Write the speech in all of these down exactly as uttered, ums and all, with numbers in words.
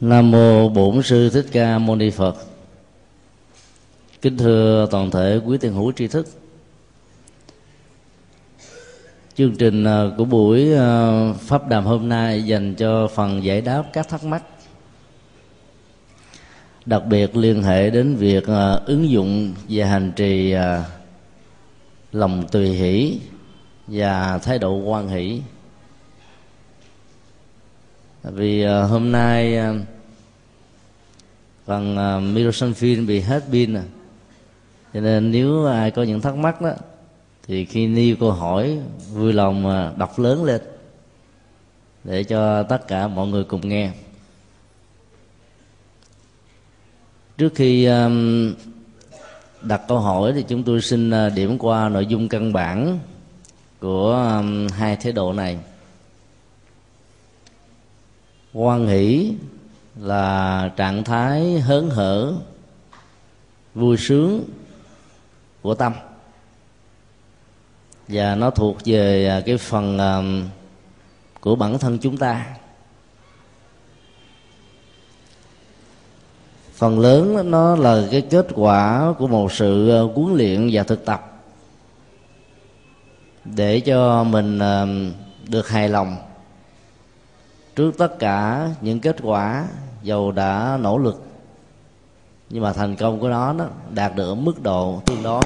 Nam Mô Bổn Sư Thích Ca Mâu Ni Phật. Kính thưa toàn thể quý thiền hữu tri thức, chương trình của buổi pháp đàm hôm nay dành cho phần giải đáp các thắc mắc, đặc biệt liên hệ đến việc ứng dụng và hành trì lòng tùy hỷ và thái độ hoan hỷ. Vì hôm nay phần microphone phim bị hết pin rồi, cho nên nếu ai có những thắc mắc đó thì khi nêu câu hỏi vui lòng đọc lớn lên để cho tất cả mọi người cùng nghe. Trước khi đặt câu hỏi thì chúng tôi xin điểm qua nội dung căn bản của hai thái độ này. Hoan hỷ là trạng thái hớn hở, vui sướng của tâm, và nó thuộc về cái phần của bản thân chúng ta. Phần lớn nó là cái kết quả của một sự huấn luyện và thực tập để cho mình được hài lòng trước tất cả những kết quả dầu đã nỗ lực, nhưng mà thành công của nó, nó đạt được ở mức độ tương đối.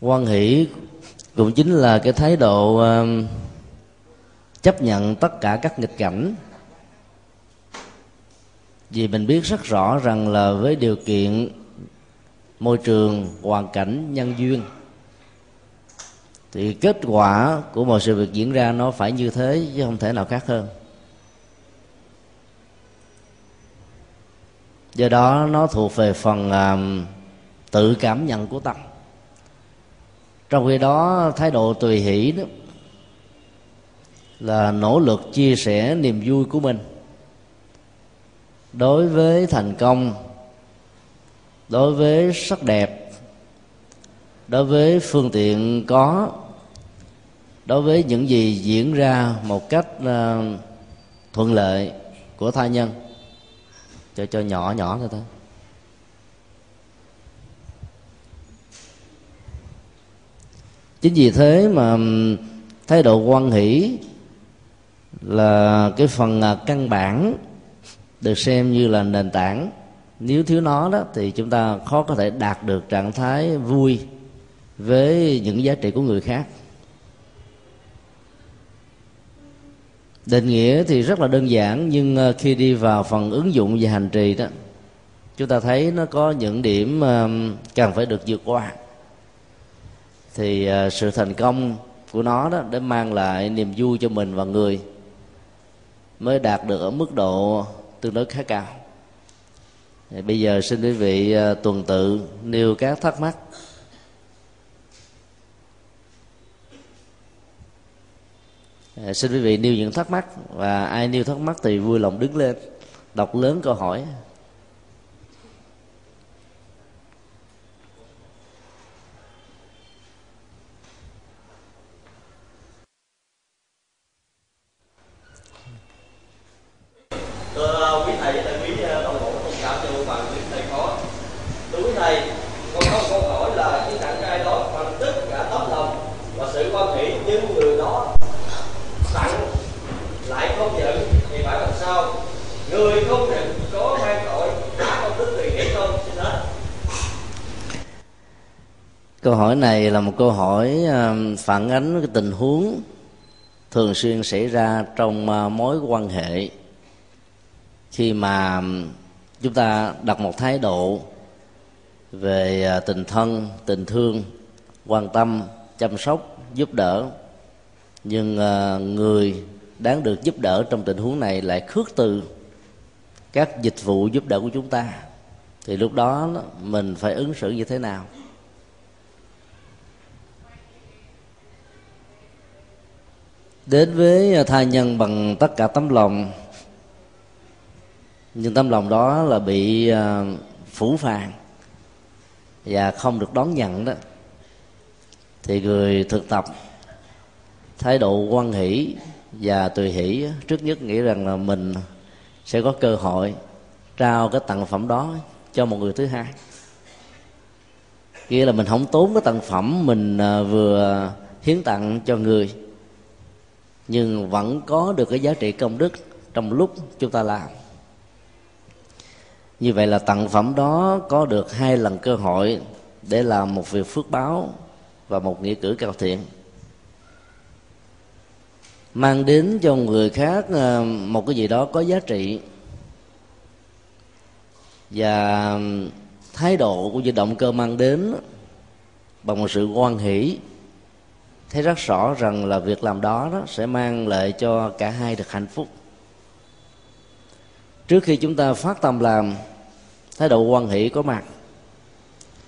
Hoan hỷ cũng chính là cái thái độ chấp nhận tất cả các nghịch cảnh, vì mình biết rất rõ rằng là với điều kiện, môi trường, hoàn cảnh, nhân duyên thì kết quả của mọi sự việc diễn ra nó phải như thế chứ không thể nào khác hơn. Do đó nó thuộc về phần uh, tự cảm nhận của tâm. Trong khi đó thái độ tùy hỷ đó là nỗ lực chia sẻ niềm vui của mình đối với thành công, đối với sắc đẹp, đối với phương tiện có, đối với những gì diễn ra một cách uh, thuận lợi của tha nhân. Cho cho nhỏ nhỏ thôi thôi. Chính vì thế mà thái độ hoan hỷ là cái phần căn bản được xem như là nền tảng. Nếu thiếu nó đó thì chúng ta khó có thể đạt được trạng thái vui với những giá trị của người khác. Định nghĩa thì rất là đơn giản, nhưng khi đi vào phần ứng dụng và hành trì đó, chúng ta thấy nó có những điểm cần phải được vượt qua. Thì sự thành công của nó đó để mang lại niềm vui cho mình và người mới đạt được ở mức độ tương đối khá cao. Thì bây giờ xin quý vị tuần tự nêu các thắc mắc. Xin quý vị nêu những thắc mắc, và ai nêu thắc mắc thì vui lòng đứng lên đọc lớn câu hỏi. Thưa quý thầy, thầy quý đồng bộ thông cảm cho một bạn quý thầy khó. Thưa quý thầy, con có một câu hỏi là khi tặng ai đó bằng tất cả tấm lòng và sự quan hỷ, nhưng người đó tặng lại không nhận thì phải làm sao? Người không nhận có mang tội đã công đức tùy hỷ không? Xin hết. Câu hỏi này là một câu hỏi phản ánh cái tình huống thường xuyên xảy ra trong mối quan hệ, khi mà chúng ta đặt một thái độ về tình thân, tình thương, quan tâm, chăm sóc, giúp đỡ, nhưng người đáng được giúp đỡ trong tình huống này lại khước từ các dịch vụ giúp đỡ của chúng ta, thì lúc đó mình phải ứng xử như thế nào? Đến với tha nhân bằng tất cả tấm lòng, nhưng tấm lòng đó là bị phủ phàng và không được đón nhận đó, thì người thực tập thái độ hoan hỷ và tùy hỷ trước nhất nghĩ rằng là mình sẽ có cơ hội trao cái tặng phẩm đó cho một người thứ hai, nghĩa là mình không tốn cái tặng phẩm mình vừa hiến tặng cho người, nhưng vẫn có được cái giá trị công đức trong lúc chúng ta làm. Như vậy là tặng phẩm đó có được hai lần cơ hội để làm một việc phước báo và một nghĩa cử cao thiện, mang đến cho người khác một cái gì đó có giá trị. Và thái độ của những động cơ mang đến bằng một sự hoan hỷ, thấy rất rõ rằng là việc làm đó, đó sẽ mang lại cho cả hai được hạnh phúc. Trước khi chúng ta phát tâm làm, thái độ hoan hỷ có mặt.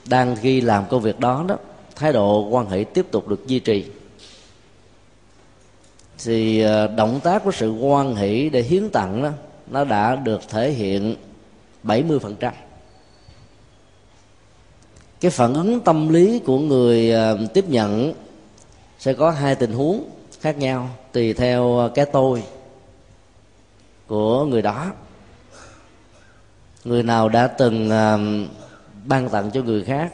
Đang khi làm công việc đó, đó thái độ hoan hỷ tiếp tục được duy trì, thì động tác của sự hoan hỷ để hiến tặng đó, nó đã được thể hiện bảy mươi phần trăm. Cái phản ứng tâm lý của người tiếp nhận sẽ có hai tình huống khác nhau tùy theo cái tôi của người đó. Người nào đã từng ban tặng cho người khác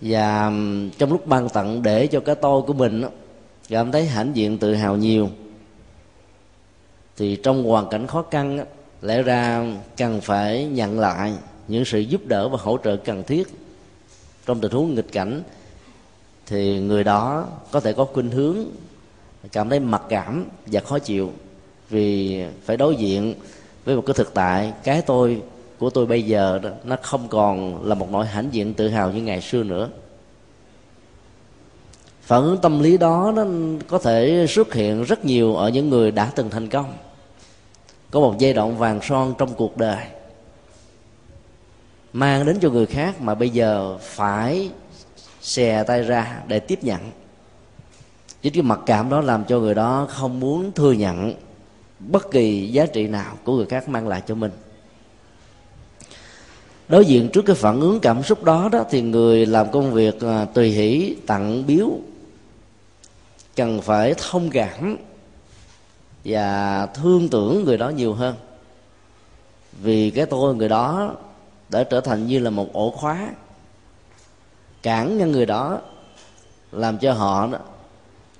và trong lúc ban tặng để cho cái tôi của mình cảm thấy hãnh diện tự hào nhiều, thì trong hoàn cảnh khó khăn lẽ ra cần phải nhận lại những sự giúp đỡ và hỗ trợ cần thiết. Trong tình huống nghịch cảnh thì người đó có thể có khuynh hướng cảm thấy mặc cảm và khó chịu, vì phải đối diện với một cái thực tại cái tôi của tôi bây giờ đó, nó không còn là một nỗi hãnh diện tự hào như ngày xưa nữa. Phản ứng tâm lý đó nó có thể xuất hiện rất nhiều ở những người đã từng thành công, có một giai đoạn vàng son trong cuộc đời, mang đến cho người khác mà bây giờ phải xè tay ra để tiếp nhận. Chính cái mặc cảm đó làm cho người đó không muốn thừa nhận bất kỳ giá trị nào của người khác mang lại cho mình. Đối diện trước cái phản ứng cảm xúc đó, đó thì người làm công việc tùy hỷ tặng biếu cần phải thông cảm và thương tưởng người đó nhiều hơn, vì cái tôi người đó đã trở thành như là một ổ khóa cản ngăn người đó, làm cho họ đó,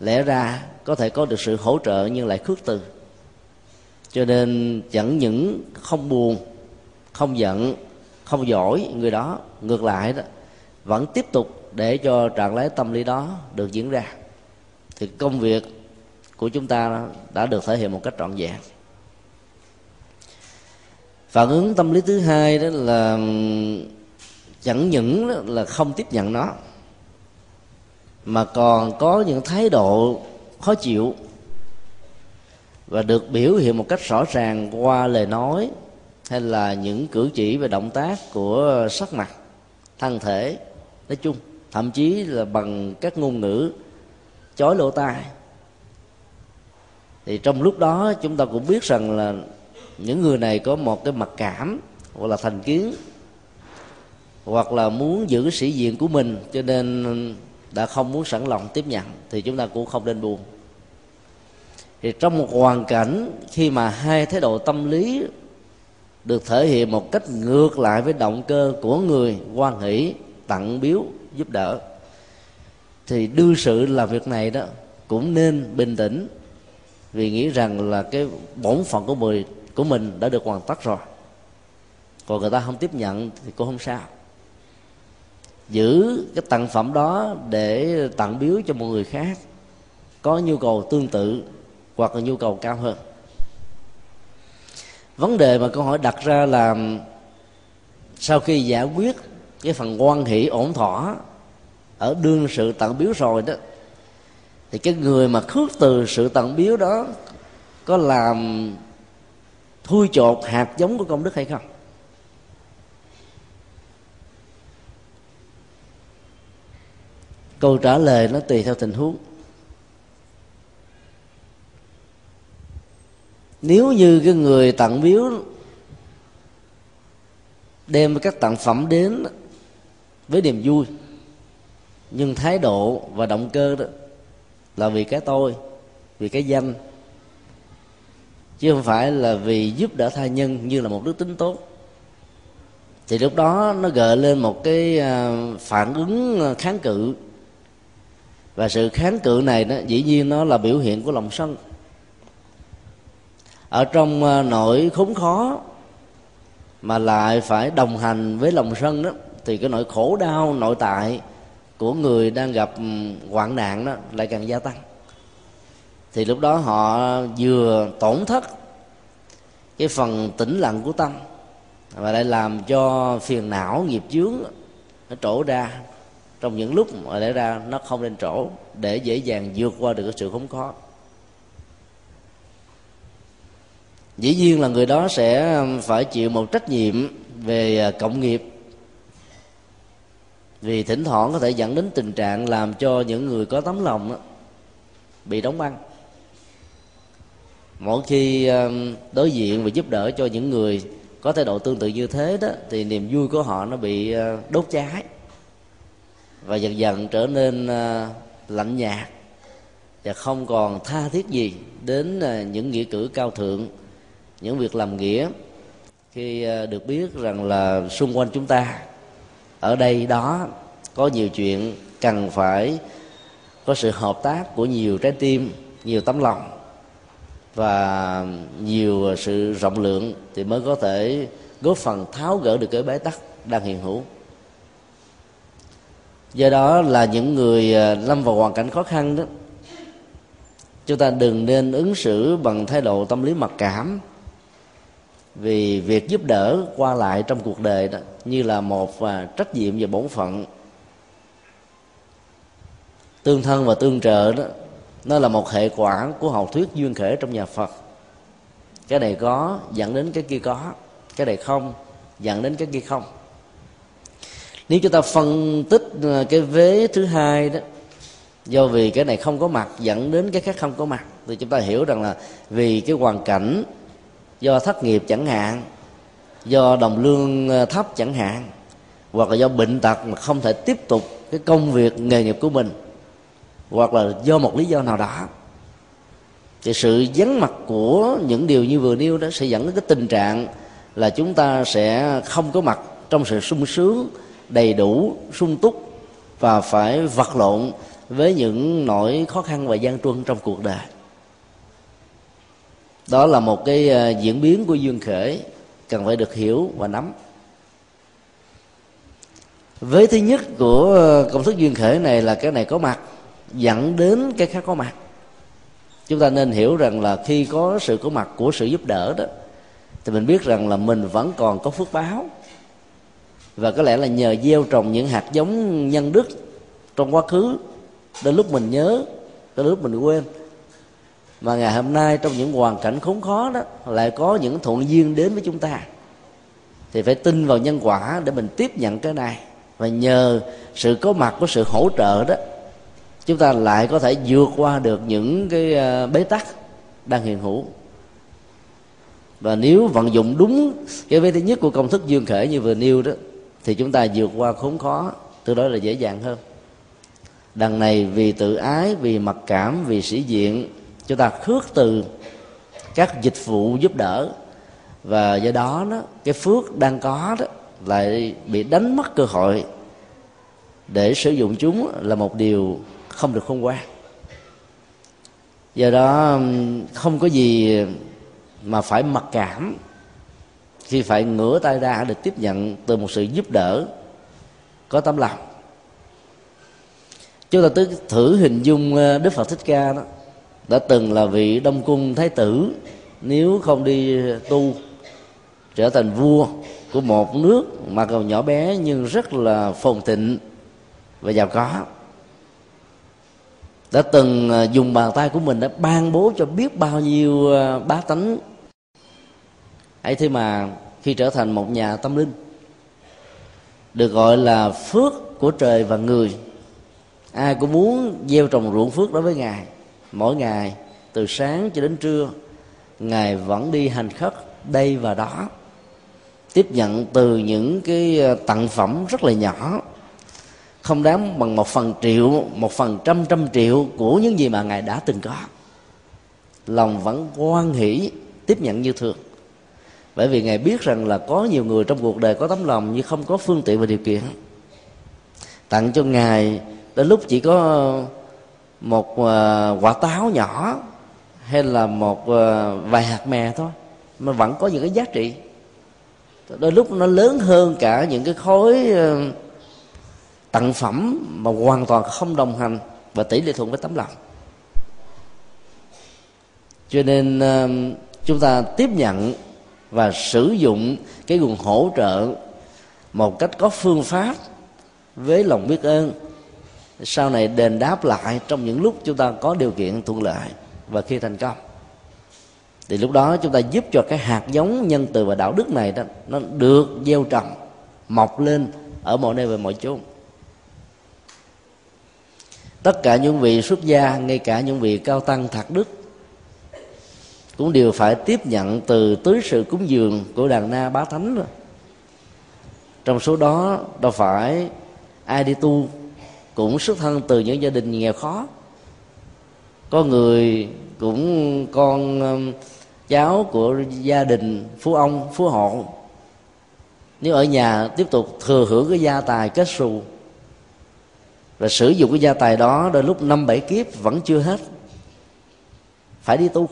lẽ ra có thể có được sự hỗ trợ nhưng lại khước từ. Cho nên chẳng những không buồn, không giận, không giỏi người đó, ngược lại đó vẫn tiếp tục để cho trạng thái tâm lý đó được diễn ra, thì công việc của chúng ta đã được thể hiện một cách trọn vẹn. Phản ứng tâm lý thứ hai đó là chẳng những là không tiếp nhận nó, mà còn có những thái độ khó chịu và được biểu hiện một cách rõ ràng qua lời nói hay là những cử chỉ và động tác của sắc mặt, thân thể nói chung, thậm chí là bằng các ngôn ngữ chói lỗ tai. Thì trong lúc đó chúng ta cũng biết rằng là những người này có một cái mặc cảm hoặc là thành kiến, hoặc là muốn giữ sĩ diện của mình, cho nên đã không muốn sẵn lòng tiếp nhận, thì chúng ta cũng không nên buồn. Thì trong một hoàn cảnh khi mà hai thái độ tâm lý được thể hiện một cách ngược lại với động cơ của người hoan hỷ tặng biếu giúp đỡ, thì đương sự làm việc này đó cũng nên bình tĩnh, vì nghĩ rằng là cái bổn phận của người của mình đã được hoàn tất rồi. Còn người ta không tiếp nhận thì cũng không sao, giữ cái tặng phẩm đó để tặng biếu cho một người khác có nhu cầu tương tự hoặc là nhu cầu cao hơn. Vấn đề mà câu hỏi đặt ra là sau khi giải quyết cái phần hoan hỷ ổn thỏa ở đương sự tặng biếu rồi đó, thì cái người mà khước từ sự tặng biếu đó có làm thui chột hạt giống của công đức hay không? Câu trả lời nó tùy theo tình huống. Nếu như cái người tặng biếu đem các tặng phẩm đến với niềm vui, nhưng thái độ và động cơ đó là vì cái tôi vì cái danh, chứ không phải là vì giúp đỡ tha nhân như là một đức tính tốt. Thì lúc đó nó gợi lên một cái phản ứng kháng cự, và sự kháng cự này đó, dĩ nhiên nó là biểu hiện của lòng sân. Ở trong nỗi khốn khó mà lại phải đồng hành với lòng sân đó, thì cái nỗi khổ đau nội tại của người đang gặp hoạn nạn đó lại càng gia tăng. Thì lúc đó họ vừa tổn thất cái phần tĩnh lặng của tâm, và lại làm cho phiền não nghiệp chướng nó trổ ra trong những lúc mà lẽ ra nó không nên trổ, để dễ dàng vượt qua được cái sự khốn khó. Dĩ nhiên là người đó sẽ phải chịu một trách nhiệm về cộng nghiệp, vì thỉnh thoảng có thể dẫn đến tình trạng làm cho những người có tấm lòng đó bị đóng băng. Mỗi khi đối diện và giúp đỡ cho những người có thái độ tương tự như thế đó, thì niềm vui của họ nó bị đốt cháy, và dần dần trở nên lạnh nhạt, và không còn tha thiết gì đến những nghĩa cử cao thượng, những việc làm nghĩa, khi được biết rằng là xung quanh chúng ta, ở đây đó, có nhiều chuyện cần phải có sự hợp tác của nhiều trái tim, nhiều tấm lòng và nhiều sự rộng lượng, thì mới có thể góp phần tháo gỡ được cái bế tắc đang hiện hữu. Do đó là những người lâm vào hoàn cảnh khó khăn đó, chúng ta đừng nên ứng xử bằng thái độ tâm lý mặc cảm, vì việc giúp đỡ qua lại trong cuộc đời đó như là một trách nhiệm và bổn phận. Tương thân và tương trợ đó, nó là một hệ quả của học thuyết duyên khể trong nhà Phật. Cái này có dẫn đến cái kia có, cái này không dẫn đến cái kia không. Nếu chúng ta phân tích cái vế thứ hai đó, do vì cái này không có mặt dẫn đến cái khác không có mặt, thì chúng ta hiểu rằng là vì cái hoàn cảnh, do thất nghiệp chẳng hạn, do đồng lương thấp chẳng hạn, hoặc là do bệnh tật mà không thể tiếp tục cái công việc nghề nghiệp của mình, hoặc là do một lý do nào đó, thì sự vắng mặt của những điều như vừa nêu đó sẽ dẫn đến cái tình trạng là chúng ta sẽ không có mặt trong sự sung sướng đầy đủ, sung túc, và phải vật lộn với những nỗi khó khăn và gian truân trong cuộc đời. Đó là một cái diễn biến của duyên khể cần phải được hiểu và nắm. Vế thứ nhất của công thức duyên khể này là cái này có mặt dẫn đến cái khác có mặt. Chúng ta nên hiểu rằng là khi có sự có mặt của sự giúp đỡ đó, thì mình biết rằng là mình vẫn còn có phước báo, và có lẽ là nhờ gieo trồng những hạt giống nhân đức trong quá khứ, đến lúc mình nhớ, đến lúc mình quên, mà ngày hôm nay trong những hoàn cảnh khốn khó đó lại có những thuận duyên đến với chúng ta, thì phải tin vào nhân quả để mình tiếp nhận cái này. Và nhờ sự có mặt của sự hỗ trợ đó, chúng ta lại có thể vượt qua được những cái bế tắc đang hiện hữu. Và nếu vận dụng đúng cái vế thứ nhất của công thức duyên khể như vừa nêu đó, thì chúng ta vượt qua khốn khó từ đó là dễ dàng hơn. Đằng này vì tự ái, vì mặc cảm, vì sĩ diện, chúng ta khước từ các dịch vụ giúp đỡ, và do đó, đó cái phước đang có đó lại bị đánh mất cơ hội để sử dụng chúng, là một điều không được khôn ngoan. Do đó không có gì mà phải mặc cảm khi phải ngửa tay ra để tiếp nhận từ một sự giúp đỡ có tấm lòng. Chúng ta cứ thử hình dung Đức Phật Thích Ca đó đã từng là vị Đông Cung Thái tử, nếu không đi tu trở thành vua của một nước mà còn nhỏ bé nhưng rất là phồn thịnh và giàu có, đã từng dùng bàn tay của mình đã ban bố cho biết bao nhiêu bá tánh ấy. Thế mà khi trở thành một nhà tâm linh được gọi là phước của trời và người, ai cũng muốn gieo trồng ruộng phước đối với Ngài. Mỗi ngày từ sáng cho đến trưa, Ngài vẫn đi hành khất đây và đó, tiếp nhận từ những cái tặng phẩm rất là nhỏ, không đáng bằng một phần triệu, một phần trăm trăm triệu của những gì mà Ngài đã từng có. lòng vẫn hoan hỷ tiếp nhận như thường. Bởi vì Ngài biết rằng là có nhiều người trong cuộc đời có tấm lòng nhưng không có phương tiện và điều kiện. Tặng cho Ngài đến lúc chỉ có một quả táo nhỏ hay là một vài hạt mè thôi, mà vẫn có những cái giá trị. Đôi lúc nó lớn hơn cả những cái khối tặng phẩm mà hoàn toàn không đồng hành và tỷ lệ thuận với tấm lòng. Cho nên chúng ta tiếp nhận và sử dụng cái nguồn hỗ trợ một cách có phương pháp với lòng biết ơn, sau này đền đáp lại trong những lúc chúng ta có điều kiện thuận lợi. Và khi thành công thì lúc đó chúng ta giúp cho cái hạt giống nhân từ và đạo đức này đó, nó được gieo trồng, mọc lên ở mọi nơi và mọi chỗ. Tất cả những vị xuất gia, ngay cả những vị cao tăng thạc đức, cũng đều phải tiếp nhận từ tứ sự cúng dường của đàn na bá thánh rồi. Trong số đó đâu phải ai đi tu cũng xuất thân từ những gia đình nghèo khó. Có người cũng con um, cháu của gia đình phú ông phú hộ, nếu ở nhà tiếp tục thừa hưởng cái gia tài kết xù và sử dụng cái gia tài đó, đôi lúc năm bảy kiếp vẫn chưa hết, phải đi tu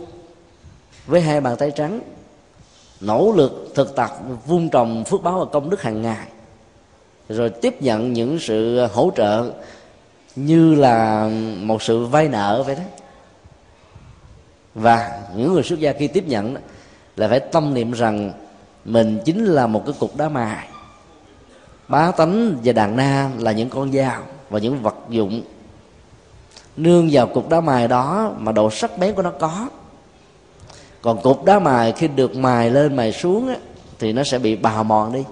với hai bàn tay trắng, nỗ lực thực tập vun trồng phước báo và công đức hàng ngày, rồi tiếp nhận những sự hỗ trợ như là một sự vay nợ vậy đó. Và những người xuất gia khi tiếp nhận là phải tâm niệm rằng mình chính là một cái cục đá mài, bá tánh và đàn na là những con dao và những vật dụng. Nương vào cục đá mài đó mà độ sắc bén của nó có. Còn cục đá mài khi được mài lên mài xuống á, thì nó sẽ bị bào mòn đi.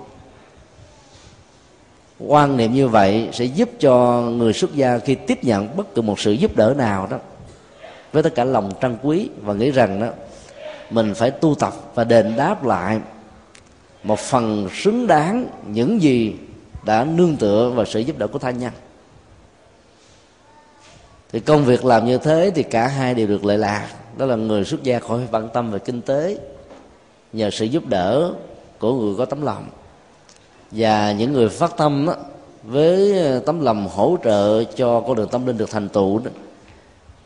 Quan niệm như vậy sẽ giúp cho người xuất gia khi tiếp nhận bất cứ một sự giúp đỡ nào đó với tất cả lòng trân quý, và nghĩ rằng đó mình phải tu tập và đền đáp lại một phần xứng đáng những gì đã nương tựa vào sự giúp đỡ của tha nhân. Thì công việc làm như thế thì cả hai đều được lợi lạc. Đó là người xuất gia khỏi bận tâm về kinh tế nhờ sự giúp đỡ của người có tấm lòng, và những người phát tâm đó, với tấm lòng hỗ trợ cho con đường tâm linh được thành tựu đó,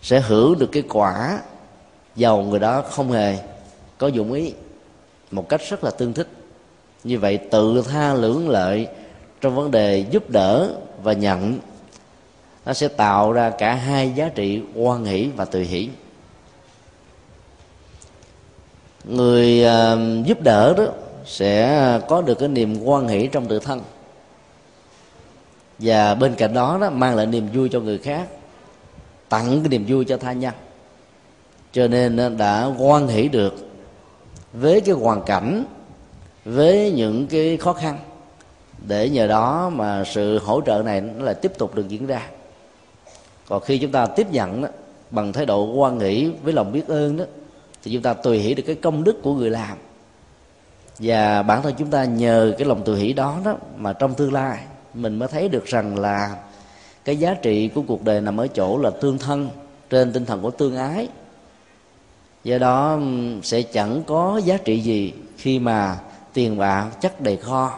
sẽ hưởng được cái quả giàu người đó không hề có dụng ý một cách rất là tương thích. Như vậy tự tha lưỡng lợi trong vấn đề giúp đỡ và nhận, nó sẽ tạo ra cả hai giá trị hoan hỷ và tuỳ hỷ. Người uh, giúp đỡ đó sẽ có được cái niềm hoan hỷ trong tự thân, và bên cạnh đó, đó mang lại niềm vui cho người khác, tặng cái niềm vui cho tha nhân. Cho nên đã hoan hỷ được với cái hoàn cảnh, với những cái khó khăn, để nhờ đó mà sự hỗ trợ này nó lại tiếp tục được diễn ra. Còn khi chúng ta tiếp nhận đó, bằng thái độ hoan hỷ với lòng biết ơn đó, thì chúng ta tùy hỷ được cái công đức của người làm, và bản thân chúng ta nhờ cái lòng tùy hỷ đó đó mà trong tương lai mình mới thấy được rằng là cái giá trị của cuộc đời nằm ở chỗ là tương thân trên tinh thần của tương ái. Do đó sẽ chẳng có giá trị gì khi mà tiền bạc chất đầy kho,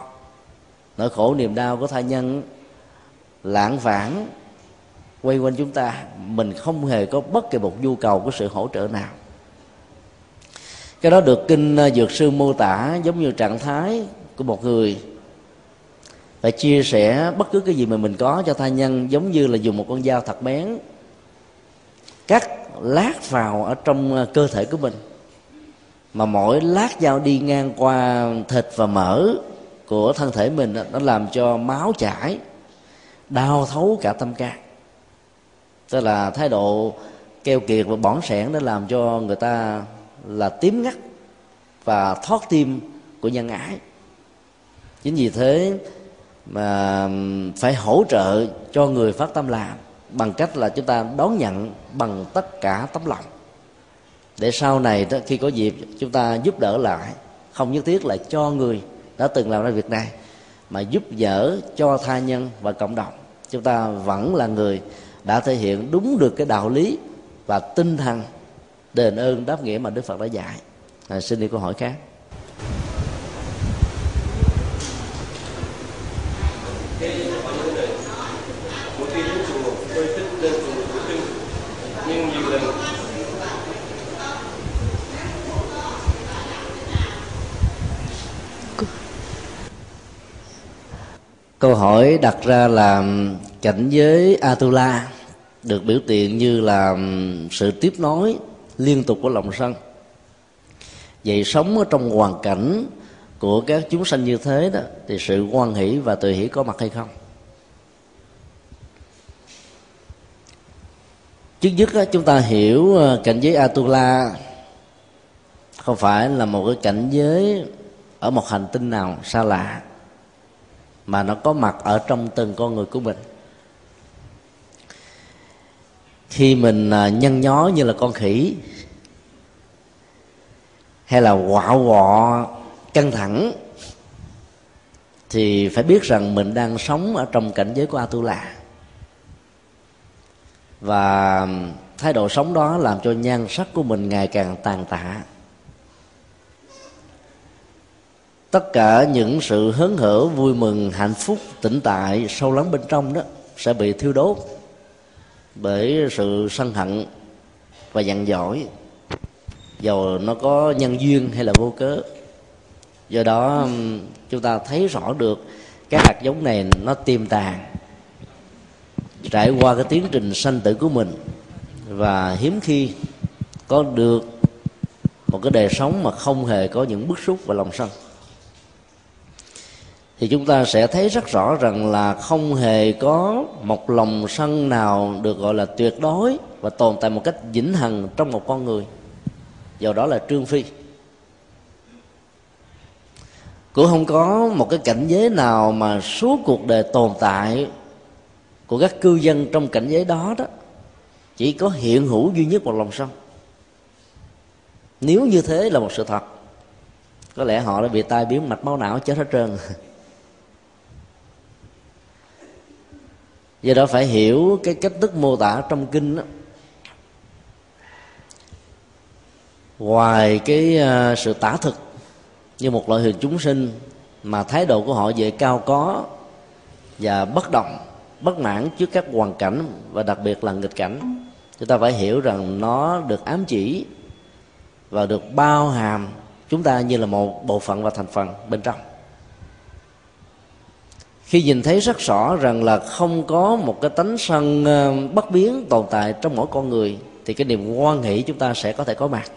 nỗi khổ niềm đau của tha nhân lãng vãng quay quanh chúng ta, mình không hề có bất kỳ một nhu cầu của sự hỗ trợ nào. Cái đó được Kinh Dược Sư mô tả giống như trạng thái của một người phải chia sẻ bất cứ cái gì mà mình có cho tha nhân, giống như là dùng một con dao thật bén cắt lát vào ở trong cơ thể của mình, mà mỗi lát dao đi ngang qua thịt và mỡ của thân thể mình, nó làm cho máu chảy, đau thấu cả tâm can. Tức là thái độ keo kiệt và bỏng sẻn đã làm cho người ta là tím ngắt và thoát tim của nhân ái. Chính vì thế mà phải hỗ trợ cho người phát tâm làm bằng cách là chúng ta đón nhận bằng tất cả tấm lòng, để sau này đó, khi có dịp chúng ta giúp đỡ lại, không nhất thiết là cho người đã từng làm ra việc này, mà giúp đỡ cho tha nhân và cộng đồng. Chúng ta vẫn là người đã thể hiện đúng được cái đạo lý và tinh thần đền ơn đáp nghĩa mà Đức Phật đã dạy. À, xin đi câu hỏi khác. Câu hỏi đặt ra là cảnh giới Atula được biểu hiện như là sự tiếp nối liên tục của lòng sân. Vậy sống ở trong hoàn cảnh của các chúng sanh như thế đó, thì sự hoan hỷ và tuỳ hỷ có mặt hay không? Trước nhất chúng ta hiểu cảnh giới Atula không phải là một cái cảnh giới ở một hành tinh nào xa lạ, mà nó có mặt ở trong từng con người của mình. Khi mình nhăn nhó như là con khỉ, hay là quạo quọ căng thẳng, thì phải biết rằng mình đang sống ở trong cảnh giới của Atula. Và thái độ sống đó làm cho nhan sắc của mình ngày càng tàn tạ. Tất cả những sự hớn hở, vui mừng, hạnh phúc, tĩnh tại sâu lắng bên trong đó sẽ bị thiêu đốt bởi sự sân hận và giận dỗi, dầu nó có nhân duyên hay là vô cớ. Do đó chúng ta thấy rõ được cái hạt giống này nó tiềm tàng trải qua cái tiến trình sanh tử của mình, và hiếm khi có được một cái đời sống mà không hề có những bức xúc và lòng sân. Thì chúng ta sẽ thấy rất rõ rằng là không hề có một lòng sân nào được gọi là tuyệt đối và tồn tại một cách vĩnh hằng trong một con người. Do đó là Trương Phi. Cũng không có một cái cảnh giới nào mà suốt cuộc đời tồn tại của các cư dân trong cảnh giới đó đó chỉ có hiện hữu duy nhất một lòng sân. Nếu như thế là một sự thật, có lẽ họ đã bị tai biến mạch máu não chết hết trơn. Do đó phải hiểu cái cách thức mô tả trong kinh đó. Ngoài cái sự tả thực như một loại hình chúng sinh mà thái độ của họ về cao có và bất động, bất mãn trước các hoàn cảnh và đặc biệt là nghịch cảnh, chúng ta phải hiểu rằng nó được ám chỉ và được bao hàm chúng ta như là một bộ phận và thành phần bên trong. Khi nhìn thấy rất rõ rằng là không có một cái tánh sân bất biến tồn tại trong mỗi con người, thì cái niềm hoan hỷ chúng ta sẽ có thể có mặt.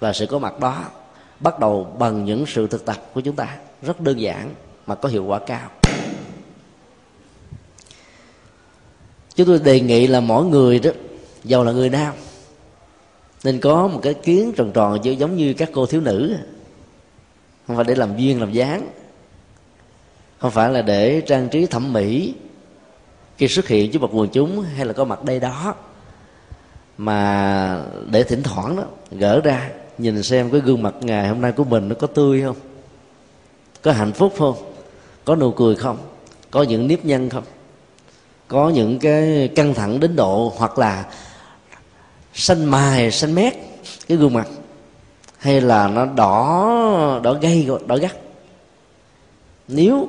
Và sự có mặt đó bắt đầu bằng những sự thực tập của chúng ta, rất đơn giản mà có hiệu quả cao. Chúng tôi đề nghị là mỗi người đó, dầu là người nam, nên có một cái kiến tròn tròn chứ giống như các cô thiếu nữ. Không phải để làm duyên làm dáng, không phải là để trang trí thẩm mỹ khi xuất hiện trước mặt quần chúng hay là có mặt đây đó, mà để thỉnh thoảng đó gỡ ra nhìn xem cái gương mặt ngày hôm nay của mình nó có tươi không, có hạnh phúc không, có nụ cười không, có những nếp nhăn không, có những cái căng thẳng đến độ hoặc là xanh mài xanh mét cái gương mặt, hay là nó đỏ đỏ gay đỏ gắt. Nếu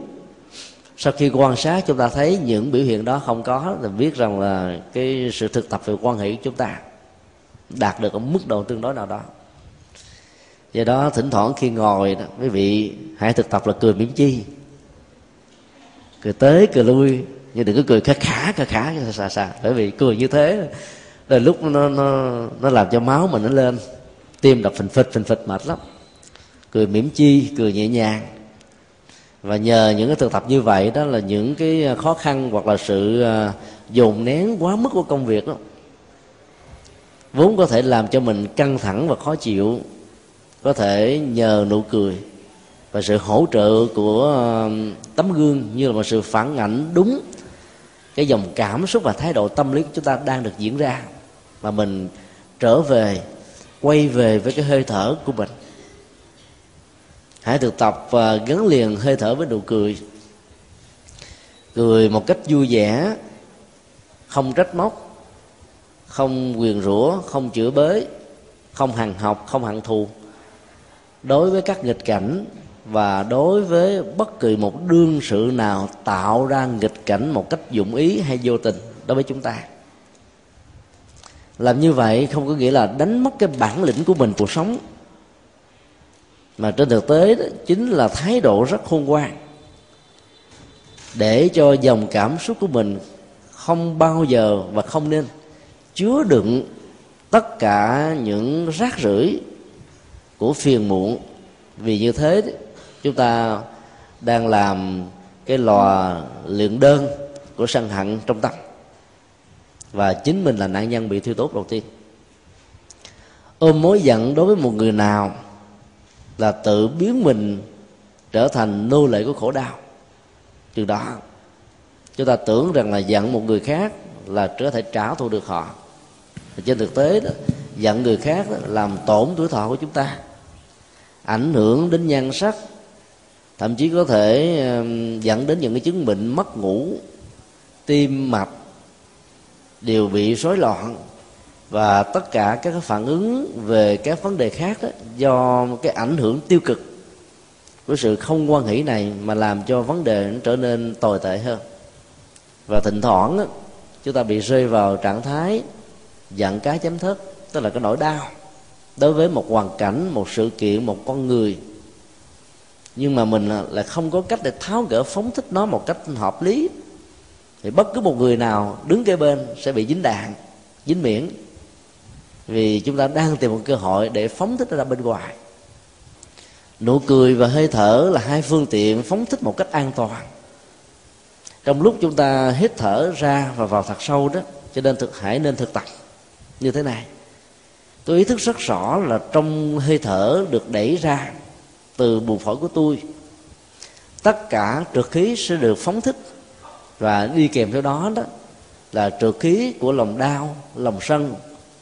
sau khi quan sát chúng ta thấy những biểu hiện đó không có, thì biết rằng là cái sự thực tập về hoan hỷ của chúng ta đạt được ở mức độ tương đối nào đó. Do đó thỉnh thoảng khi ngồi đó, quý vị hãy thực tập là cười mỉm chi, cười tới cười lui, nhưng đừng có cười khá khá khá khá xà xà, bởi vì cười như thế là lúc nó nó nó làm cho máu mình nó lên, tim đập phình phịch phình phịch mệt lắm. Cười mỉm chi, cười nhẹ nhàng. Và nhờ những cái thực tập như vậy đó, là những cái khó khăn hoặc là sự dồn nén quá mức của công việc đó vốn có thể làm cho mình căng thẳng và khó chịu, có thể nhờ nụ cười và sự hỗ trợ của tấm gương như là một sự phản ảnh đúng cái dòng cảm xúc và thái độ tâm lý của chúng ta đang được diễn ra, mà mình trở về, quay về với cái hơi thở của mình. Hãy thực tập và gắn liền hơi thở với nụ cười. Cười một cách vui vẻ, không trách móc, không nguyền rủa, không chửi bới, không hằn học, không hận thù đối với các nghịch cảnh, và đối với bất kỳ một đương sự nào tạo ra nghịch cảnh một cách dụng ý hay vô tình đối với chúng ta. Làm như vậy không có nghĩa là đánh mất cái bản lĩnh của mình cuộc sống, mà trên thực tế đó, chính là thái độ rất khôn ngoan để cho dòng cảm xúc của mình không bao giờ và không nên chứa đựng tất cả những rác rưởi của phiền muộn. Vì như thế chúng ta đang làm cái lò luyện đơn của sân hận trong tâm, và chính mình là nạn nhân bị thiêu đốt đầu tiên. Ôm mối giận đối với một người nào là tự biến mình trở thành nô lệ của khổ đau. Từ đó chúng ta tưởng rằng là giận một người khác là có thể trả thù được họ. Trên thực tế đó, giận người khác đó, làm tổn tuổi thọ của chúng ta, ảnh hưởng đến nhan sắc, thậm chí có thể dẫn đến những cái chứng bệnh mất ngủ, tim mạch đều bị rối loạn, và tất cả các phản ứng về các vấn đề khác đó, do cái ảnh hưởng tiêu cực của sự không hoan hỷ này mà làm cho vấn đề nó trở nên tồi tệ hơn. Và thỉnh thoảng đó, chúng ta bị rơi vào trạng thái giận cá chém thớt, tức là cái nỗi đau đối với một hoàn cảnh, một sự kiện, một con người, nhưng mà mình lại không có cách để tháo gỡ, phóng thích nó một cách hợp lý, thì bất cứ một người nào đứng kế bên sẽ bị dính đạn, dính miệng, vì chúng ta đang tìm một cơ hội để phóng thích ra bên ngoài. Nụ cười và hơi thở là hai phương tiện phóng thích một cách an toàn. Trong lúc chúng ta hít thở ra và vào thật sâu đó, cho nên thực hãy nên thực tập như thế này. Tôi ý thức rất rõ là trong hơi thở được đẩy ra từ buồng phổi của tôi, tất cả trượt khí sẽ được phóng thích, và đi kèm theo đó đó là trượt khí của lòng đau, lòng sân,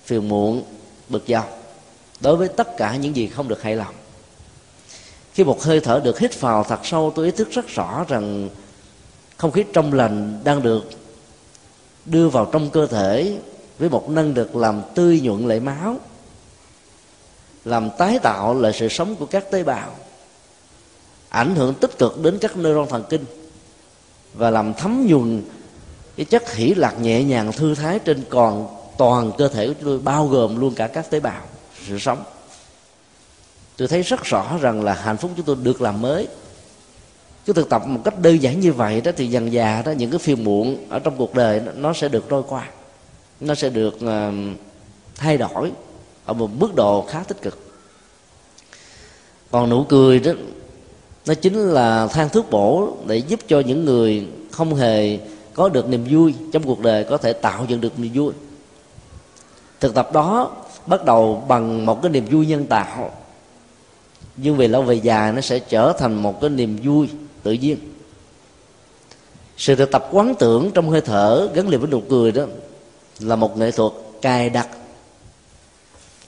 phiền muộn, bực dọc đối với tất cả những gì không được hài lòng. Khi một hơi thở được hít vào thật sâu, tôi ý thức rất rõ rằng không khí trong lành đang được đưa vào trong cơ thể với một năng lực làm tươi nhuận lại máu, làm tái tạo lại sự sống của các tế bào, ảnh hưởng tích cực đến các neuron thần kinh, và làm thấm nhuần cái chất hỷ lạc nhẹ nhàng thư thái trên còn toàn cơ thể của chúng tôi, bao gồm luôn cả các tế bào sự sống. Tôi thấy rất rõ rằng là hạnh phúc chúng tôi được làm mới. Cứ thực tập một cách đơn giản như vậy đó, thì dần dà đó, những cái phiền muộn ở trong cuộc đời nó sẽ được trôi qua, nó sẽ được thay đổi ở một mức độ khá tích cực. Còn nụ cười đó, nó chính là thang thuốc bổ để giúp cho những người không hề có được niềm vui trong cuộc đời có thể tạo dựng được niềm vui. Thực tập đó bắt đầu bằng một cái niềm vui nhân tạo, nhưng về lâu về dài nó sẽ trở thành một cái niềm vui tự nhiên. Sự thực tập quán tưởng trong hơi thở gắn liền với nụ cười đó là một nghệ thuật cài đặt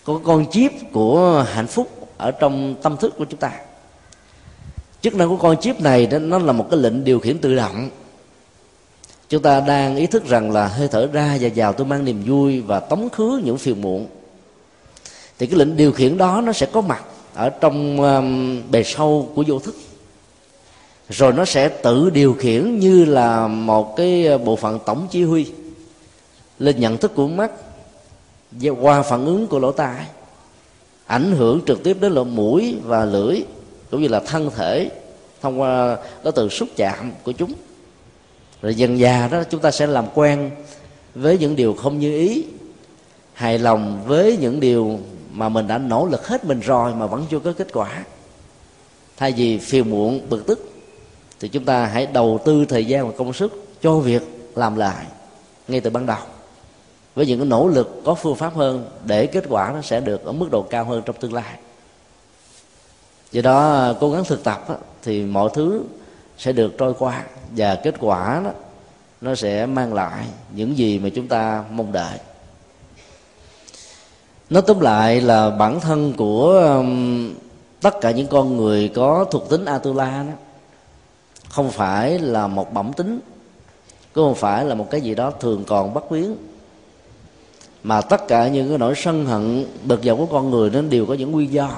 có con chip của hạnh phúc ở trong tâm thức của chúng ta. Chức năng của con chip này đó, nó là một cái lệnh điều khiển tự động. Chúng ta đang ý thức rằng là hơi thở ra và vào tôi mang niềm vui và tống khứ những phiền muộn, thì cái lệnh điều khiển đó nó sẽ có mặt ở trong um, bề sâu của vô thức, rồi nó sẽ tự điều khiển như là một cái bộ phận tổng chỉ huy lên nhận thức của mắt, qua phản ứng của lỗ tai, ảnh hưởng trực tiếp đến lỗ mũi và lưỡi, cũng như là thân thể thông qua đó từ xúc chạm của chúng. Rồi dần dà đó chúng ta sẽ làm quen với những điều không như ý, hài lòng với những điều mà mình đã nỗ lực hết mình rồi mà vẫn chưa có kết quả. Thay vì phiền muộn, bực tức, thì chúng ta hãy đầu tư thời gian và công sức cho việc làm lại ngay từ ban đầu, với những cái nỗ lực có phương pháp hơn, để kết quả nó sẽ được ở mức độ cao hơn trong tương lai. Do đó cố gắng thực tập thì mọi thứ sẽ được trôi qua, và kết quả đó, nó sẽ mang lại những gì mà chúng ta mong đợi. Nói tóm lại là bản thân của tất cả những con người có thuộc tính Atula đó, không phải là một bẩm tính, cũng không phải là một cái gì đó thường còn bất biến, Mà tất cả những cái nỗi sân hận, bực dọc của con người nó đều có những nguyên do,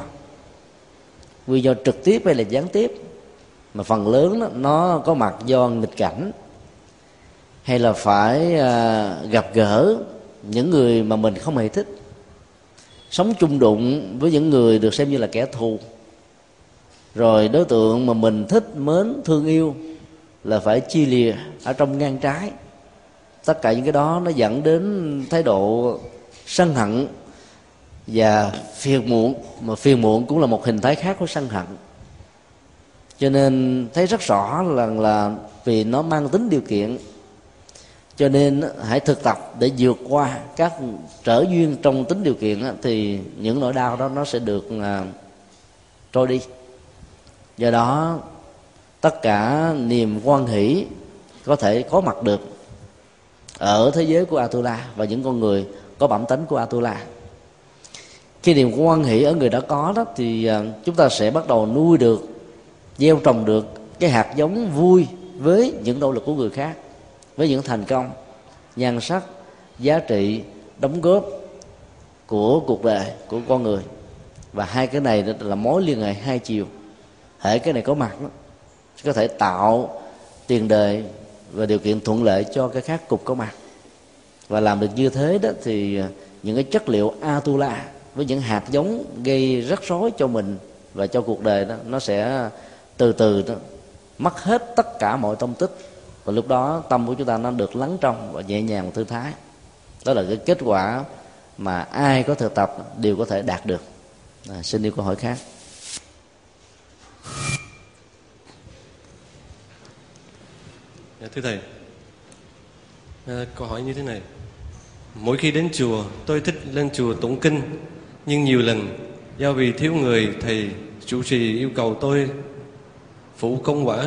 nguyên do trực tiếp hay là gián tiếp, mà phần lớn đó, nó có mặt do nghịch cảnh, hay là phải à, gặp gỡ những người mà mình không hề thích, sống chung đụng với những người được xem như là kẻ thù, rồi đối tượng mà mình thích, mến, thương yêu là phải chia lìa ở trong ngang trái. Tất cả những cái đó nó dẫn đến thái độ sân hận và phiền muộn, mà phiền muộn cũng là một hình thái khác của sân hận. Cho nên thấy rất rõ là, là vì nó mang tính điều kiện, cho nên hãy thực tập để vượt qua các trở duyên trong tính điều kiện, thì những nỗi đau đó nó sẽ được trôi đi. Do đó tất cả niềm hoan hỷ có thể có mặt được ở thế giới của Atula và những con người có bản tính của Atula. Khi niềm hoan hỷ ở người đã có đó, thì chúng ta sẽ bắt đầu nuôi được, gieo trồng được cái hạt giống vui với những nỗ lực của người khác, với những thành công, nhan sắc, giá trị, đóng góp của cuộc đời, của con người. Và hai cái này là mối liên hệ hai chiều. Hễ cái này có mặt đó, có thể tạo tiền đề và điều kiện thuận lợi cho cái khác cục có mặt. Và làm được như thế đó, thì những cái chất liệu Atula với những hạt giống gây rắc rối cho mình và cho cuộc đời đó, nó sẽ từ từ đó, mất hết tất cả mọi tông tích. Và lúc đó tâm của chúng ta nó được lắng trong và nhẹ nhàng và thư thái. Đó là cái kết quả mà ai có thực tập đều có thể đạt được. À, xin yêu câu hỏi khác. Thưa Thầy, câu hỏi như thế này. Mỗi khi đến chùa, tôi thích lên chùa tụng kinh. Nhưng nhiều lần, do vì thiếu người, Thầy chủ trì yêu cầu tôi phụ công quả,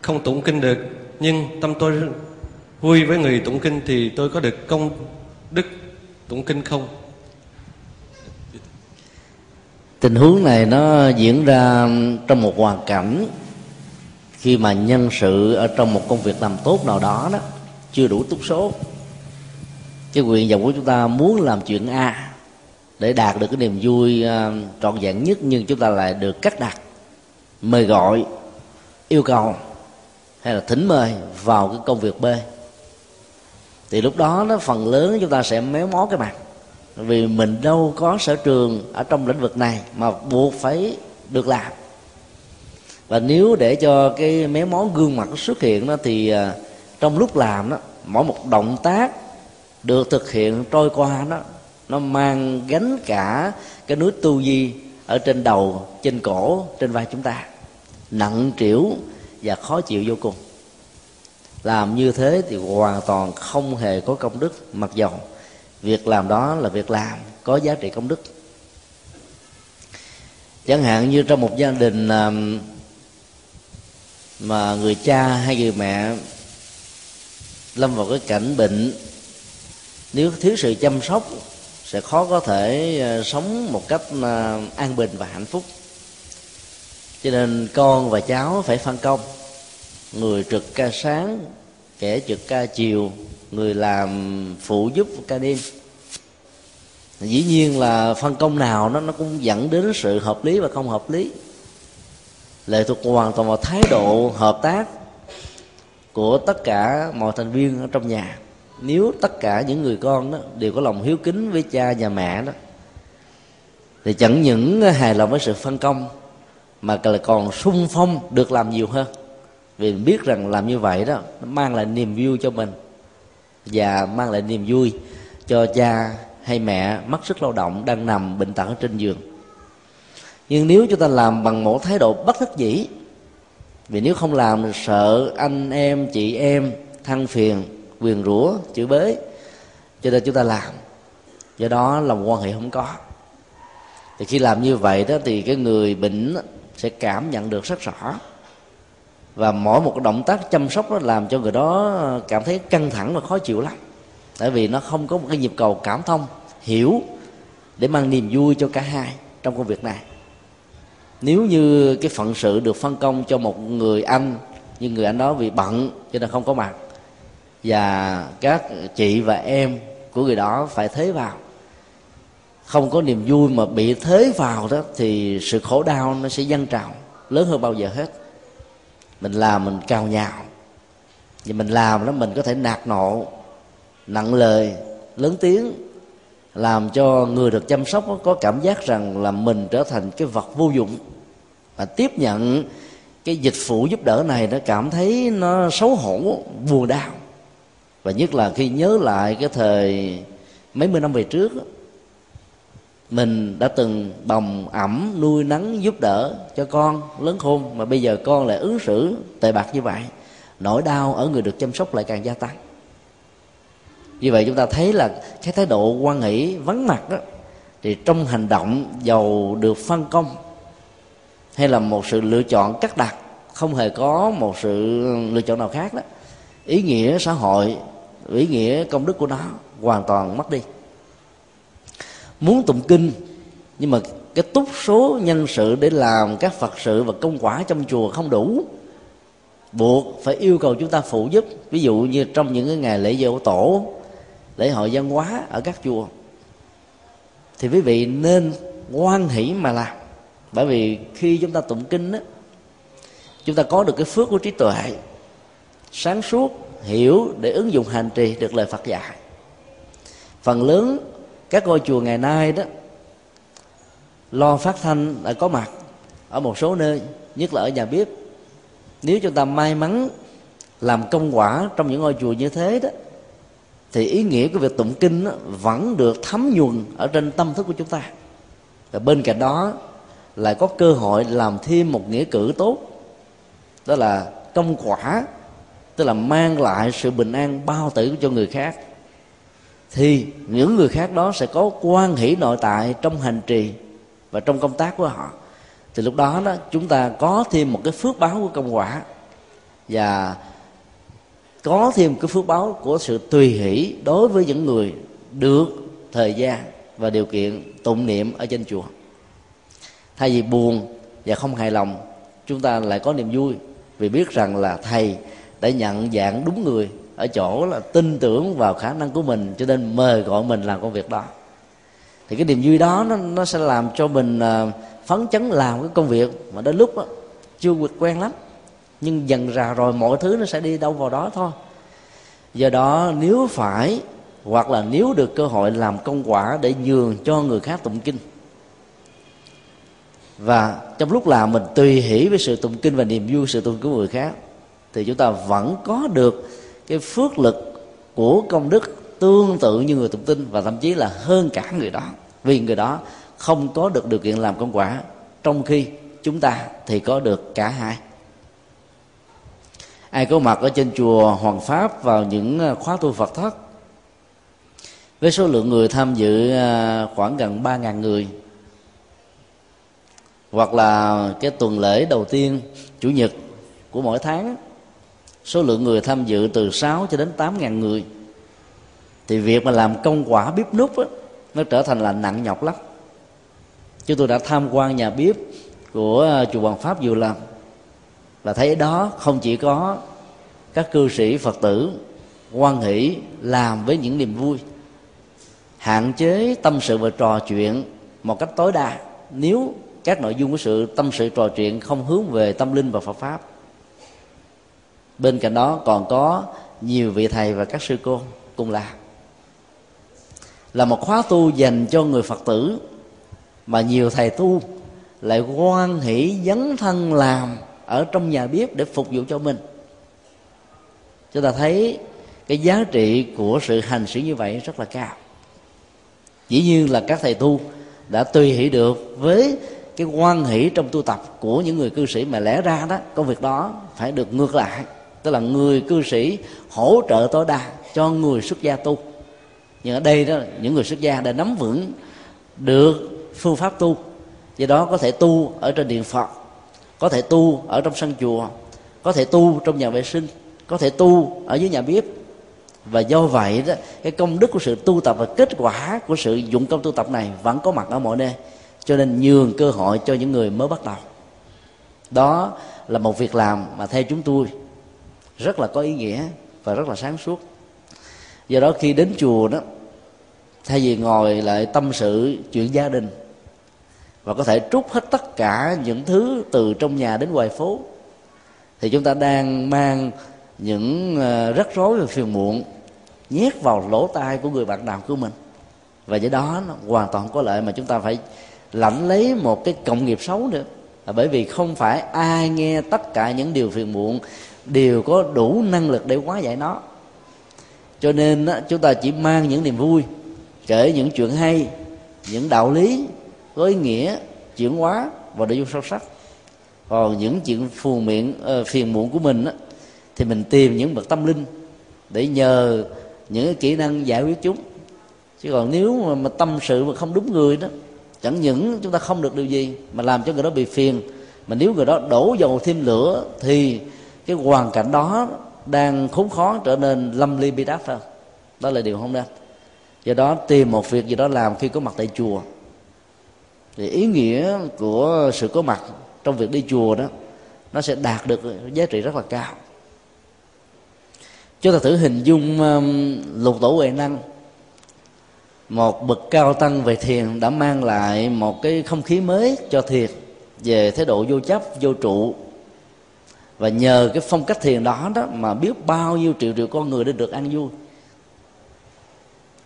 không tụng kinh được. Nhưng tâm tôi vui với người tụng kinh, thì tôi có được công đức tụng kinh không? Tình huống này nó diễn ra trong một hoàn cảnh khi mà nhân sự ở trong một công việc làm tốt nào đó đó chưa đủ túc số. Cái nguyện vọng của chúng ta muốn làm chuyện A để đạt được cái niềm vui trọn vẹn nhất, nhưng chúng ta lại được cắt đặt, mời gọi, yêu cầu hay là thỉnh mời vào cái công việc B. Thì lúc đó nó phần lớn chúng ta sẽ méo mó cái mặt, vì mình đâu có sở trường ở trong lĩnh vực này mà buộc phải được làm. Và nếu để cho cái méo mó gương mặt xuất hiện đó, thì trong lúc làm đó, mỗi một động tác được thực hiện trôi qua đó, nó mang gánh cả cái núi tu di ở trên đầu, trên cổ, trên vai chúng ta, nặng trĩu và khó chịu vô cùng. Làm như thế thì hoàn toàn không hề có công đức, mặc dầu việc làm đó là việc làm có giá trị công đức. Chẳng hạn như trong một gia đình mà người cha hay người mẹ lâm vào cái cảnh bệnh, nếu thiếu sự chăm sóc sẽ khó có thể sống một cách an bình và hạnh phúc. Cho nên con và cháu phải phân công, người trực ca sáng, kẻ trực ca chiều, người làm phụ giúp ca đêm. Dĩ nhiên là phân công nào nó nó cũng dẫn đến sự hợp lý và không hợp lý, lệ thuộc hoàn toàn vào thái độ hợp tác của tất cả mọi thành viên ở trong nhà. Nếu tất cả những người con đó đều có lòng hiếu kính với cha và mẹ đó, thì chẳng những hài lòng với sự phân công mà còn xung phong được làm nhiều hơn, vì mình biết rằng làm như vậy đó nó mang lại niềm vui cho mình và mang lại niềm vui cho cha hay mẹ mất sức lao động đang nằm bệnh tật ở trên giường. Nhưng nếu chúng ta làm bằng một thái độ bất đắc dĩ, vì nếu không làm thì sợ anh em, chị em than phiền, quyền rủa, chửi bới, cho nên chúng ta làm, do đó lòng hoan hỷ không có. Thì khi làm như vậy đó, thì cái người bệnh sẽ cảm nhận được rất rõ, và mỗi một động tác chăm sóc nó làm cho người đó cảm thấy căng thẳng và khó chịu lắm, tại vì nó không có một cái nhịp cầu cảm thông, hiểu để mang niềm vui cho cả hai trong công việc này. Nếu như cái phận sự được phân công cho một người anh, nhưng người anh đó vì bận cho nên không có mặt, và các chị và em của người đó phải thế vào. Không có niềm vui mà bị thế vào đó thì sự khổ đau nó sẽ dâng trào lớn hơn bao giờ hết. Mình làm mình cào nhào, vì mình làm đó mình có thể nạt nộ, nặng lời, lớn tiếng, làm cho người được chăm sóc có cảm giác rằng là mình trở thành cái vật vô dụng, và tiếp nhận cái dịch vụ giúp đỡ này nó cảm thấy nó xấu hổ, buồn đau. Và nhất là khi nhớ lại cái thời mấy mươi năm về trước, mình đã từng bồng ẵm nuôi nắng giúp đỡ cho con lớn khôn, mà bây giờ con lại ứng xử tệ bạc như vậy, nỗi đau ở người được chăm sóc lại càng gia tăng. Như vậy chúng ta thấy là cái thái độ hoan hỷ vắng mặt đó, thì trong hành động giàu được phân công hay là một sự lựa chọn cắt đặt, không hề có một sự lựa chọn nào khác đó, ý nghĩa xã hội, ý nghĩa công đức của nó hoàn toàn mất đi. Muốn tụng kinh nhưng mà cái túc số nhân sự để làm các Phật sự và công quả trong chùa không đủ, buộc phải yêu cầu chúng ta phụ giúp. Ví dụ như trong những cái ngày lễ dỗ tổ, lễ hội văn hóa ở các chùa, thì quý vị nên hoan hỷ mà làm. Bởi vì khi chúng ta tụng kinh đó, chúng ta có được cái phước của trí tuệ, sáng suốt, hiểu để ứng dụng hành trì được lời Phật dạy. Phần lớn các ngôi chùa ngày nay đó, lo phát thanh đã có mặt ở một số nơi, nhất là ở nhà bếp. Nếu chúng ta may mắn làm công quả trong những ngôi chùa như thế đó, thì ý nghĩa của việc tụng kinh đó vẫn được thấm nhuần ở trên tâm thức của chúng ta. Và bên cạnh đó lại có cơ hội làm thêm một nghĩa cử tốt, đó là công quả, tức là mang lại sự bình an bao tử cho người khác. Thì những người khác đó sẽ có hoan hỷ nội tại trong hành trì và trong công tác của họ. Thì lúc đó, đó chúng ta có thêm một cái phước báo của công quả, và có thêm cái phước báo của sự tùy hỷ đối với những người được thời gian và điều kiện tụng niệm ở trên chùa. Thay vì buồn và không hài lòng, chúng ta lại có niềm vui, vì biết rằng là thầy đã nhận dạng đúng người, ở chỗ là tin tưởng vào khả năng của mình, cho nên mời gọi mình làm công việc đó. Thì cái niềm vui đó nó, nó sẽ làm cho mình phấn chấn làm cái công việc mà đến lúc đó, chưa quen lắm, nhưng dần ra rồi mọi thứ nó sẽ đi đâu vào đó thôi. Do đó nếu phải, hoặc là nếu được cơ hội làm công quả để nhường cho người khác tụng kinh, và trong lúc làm mình tùy hỷ với sự tụng kinh và niềm vui sự tụng của người khác, thì chúng ta vẫn có được cái phước lực của công đức tương tự như người tụng kinh, và thậm chí là hơn cả người đó, vì người đó không có được điều kiện làm công quả, trong khi chúng ta thì có được cả hai. Ai có mặt ở trên chùa Hoàng Pháp vào những khóa tu Phật thất, với số lượng người tham dự khoảng gần ba nghìn người, hoặc là cái tuần lễ đầu tiên chủ nhật của mỗi tháng, số lượng người tham dự từ sáu cho đến tám ngàn người, thì việc mà làm công quả bếp núc á, nó trở thành là nặng nhọc lắm. Chứ tôi đã tham quan nhà bếp của chùa Hoàng Pháp vừa làm, và thấy đó không chỉ có các cư sĩ Phật tử hoan hỷ làm với những niềm vui, hạn chế tâm sự và trò chuyện một cách tối đa nếu các nội dung của sự tâm sự trò chuyện không hướng về tâm linh và Phật pháp. Bên cạnh đó còn có nhiều vị thầy và các sư cô cùng làm. Là một khóa tu dành cho người Phật tử, mà nhiều thầy tu lại hoan hỷ dấn thân làm ở trong nhà bếp để phục vụ cho mình. Chúng ta thấy cái giá trị của sự hành xử như vậy rất là cao. Dĩ nhiên là các thầy tu đã tùy hỷ được với cái hoan hỷ trong tu tập của những người cư sĩ, mà lẽ ra đó công việc đó phải được ngược lại, tức là người cư sĩ hỗ trợ tối đa cho người xuất gia tu. Nhưng ở đây đó, những người xuất gia đã nắm vững được phương pháp tu, do đó có thể tu ở trên điện Phật, có thể tu ở trong sân chùa, có thể tu trong nhà vệ sinh, có thể tu ở dưới nhà bếp. Và do vậy đó, cái công đức của sự tu tập và kết quả của sự dụng công tu tập này vẫn có mặt ở mọi nơi, cho nên nhường cơ hội cho những người mới bắt đầu. Đó là một việc làm mà theo chúng tôi rất là có ý nghĩa và rất là sáng suốt. Do đó khi đến chùa đó, thay vì ngồi lại tâm sự chuyện gia đình, và có thể trút hết tất cả những thứ từ trong nhà đến ngoài phố, thì chúng ta đang mang những rắc rối và phiền muộn nhét vào lỗ tai của người bạn đạo của mình. Và do đó nó hoàn toàn có lợi, mà chúng ta phải lãnh lấy một cái cộng nghiệp xấu nữa. Là bởi vì không phải ai nghe tất cả những điều phiền muộn đều có đủ năng lực để hóa giải nó. Cho nên đó, chúng ta chỉ mang những niềm vui, kể những chuyện hay, những đạo lý có ý nghĩa, chuyển hóa và nội dung sâu sắc. Còn những chuyện phù miệng, uh, phiền muộn của mình đó, thì mình tìm những bậc tâm linh để nhờ những kỹ năng giải quyết chúng. Chứ còn nếu mà, mà tâm sự mà không đúng người đó, chẳng những chúng ta không được điều gì mà làm cho người đó bị phiền. Mà nếu người đó đổ dầu thêm lửa thì cái hoàn cảnh đó đang khốn khó trở nên lâm ly bi đát hơn. Đó là điều không nên. Do đó tìm một việc gì đó làm khi có mặt tại chùa. Thì ý nghĩa của sự có mặt trong việc đi chùa đó, nó sẽ đạt được giá trị rất là cao. Chúng ta thử hình dung um, Lục Tổ Huệ Năng, một bậc cao tăng về thiền, đã mang lại một cái không khí mới cho thiền về thái độ vô chấp, vô trụ. Và nhờ cái phong cách thiền đó đó mà biết bao nhiêu triệu triệu con người đã được an vui.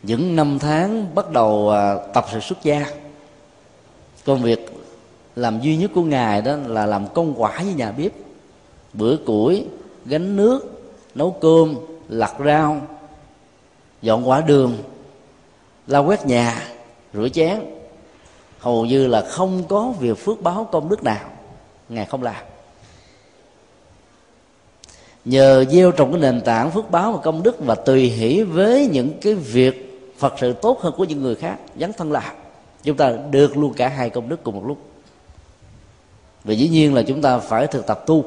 Những năm tháng bắt đầu tập sự xuất gia, công việc làm duy nhất của Ngài đó là làm công quả với nhà bếp. Bữa củi, gánh nước, nấu cơm, lặt rau, dọn quả đường, la quét nhà, rửa chén. Hầu như là không có việc phước báo công đức nào Ngài không làm. Nhờ gieo trồng cái nền tảng phước báo và công đức và tùy hỷ với những cái việc Phật sự tốt hơn của những người khác dấn thân làm, chúng ta được luôn cả hai công đức cùng một lúc. Vì dĩ nhiên là chúng ta phải thực tập tu,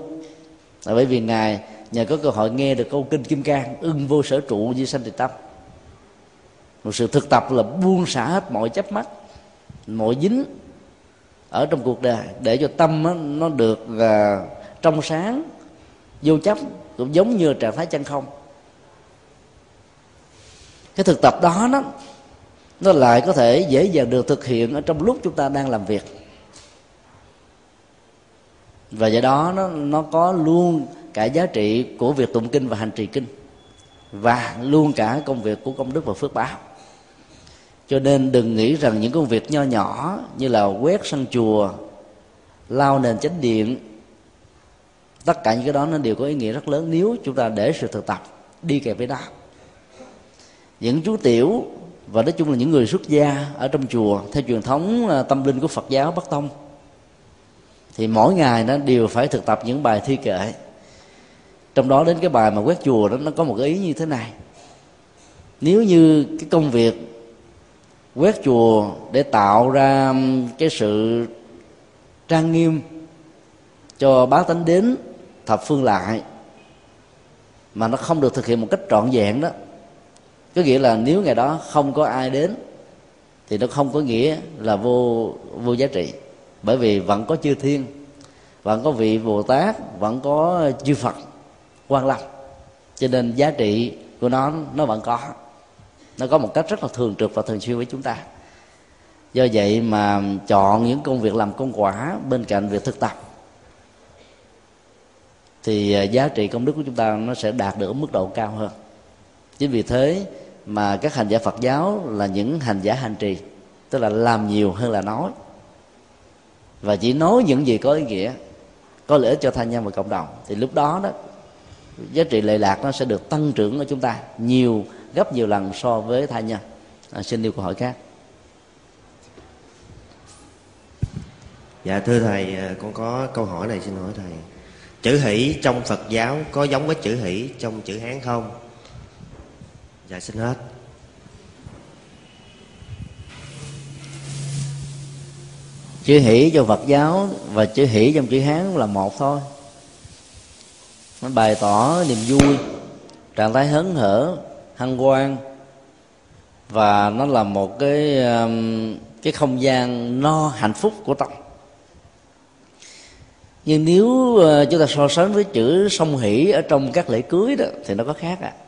là bởi vì Ngài nhờ có cơ hội nghe được câu Kinh Kim Cang: ưng vô sở trụ di sanh tùy tâm. Một sự thực tập là buông xả hết mọi chấp mắc, mọi dính ở trong cuộc đời, để cho tâm nó được trong sáng, vô chấp, cũng giống như trạng thái chân không. Cái thực tập đó, đó nó lại có thể dễ dàng được thực hiện ở trong lúc chúng ta đang làm việc. Và do đó nó, nó có luôn cả giá trị của việc tụng kinh và hành trì kinh, và luôn cả công việc của công đức và phước báo. Cho nên đừng nghĩ rằng những công việc nho nhỏ như là quét sân chùa, lau nền chánh điện, tất cả những cái đó nó đều có ý nghĩa rất lớn nếu chúng ta để sự thực tập đi kèm với đó. Những chú tiểu và nói chung là những người xuất gia ở trong chùa theo truyền thống tâm linh của Phật giáo Bắc Tông, thì mỗi ngày nó đều phải thực tập những bài thi kệ. Trong đó đến cái bài mà quét chùa đó, nó có một cái ý như thế này: nếu như cái công việc quét chùa để tạo ra cái sự trang nghiêm cho bá tánh đến thập phương lại mà nó không được thực hiện một cách trọn vẹn đó, có nghĩa là nếu ngày đó không có ai đến thì nó không có nghĩa là vô vô giá trị. Bởi vì vẫn có chư thiên, vẫn có vị Bồ Tát, vẫn có chư Phật Quan Lâm, cho nên giá trị của nó nó vẫn có, nó có một cách rất là thường trực và thường xuyên với chúng ta. Do vậy mà chọn những công việc làm công quả bên cạnh việc thực tập, thì giá trị công đức của chúng ta nó sẽ đạt được mức độ cao hơn. Chính vì thế mà các hành giả Phật giáo là những hành giả hành trì, tức là làm nhiều hơn là nói, và chỉ nói những gì có ý nghĩa, có lợi ích cho tha nhân và cộng đồng. Thì lúc đó đó giá trị lệ lạc nó sẽ được tăng trưởng ở chúng ta nhiều, gấp nhiều lần so với tha nhân. À, xin nêu câu hỏi khác. Dạ thưa thầy, con có câu hỏi này xin hỏi thầy. Chữ hỷ trong Phật giáo có giống với chữ hỷ trong chữ Hán không? Dạ xin hết. Chữ hỷ trong Phật giáo và chữ hỷ trong chữ Hán là một thôi. Nó bày tỏ niềm vui, trạng thái hớn hở, hân hoan, và nó là một cái cái không gian no hạnh phúc của tâm. Nhưng nếu chúng ta so sánh với chữ song hỷ ở trong các lễ cưới đó thì nó có khác ạ. À.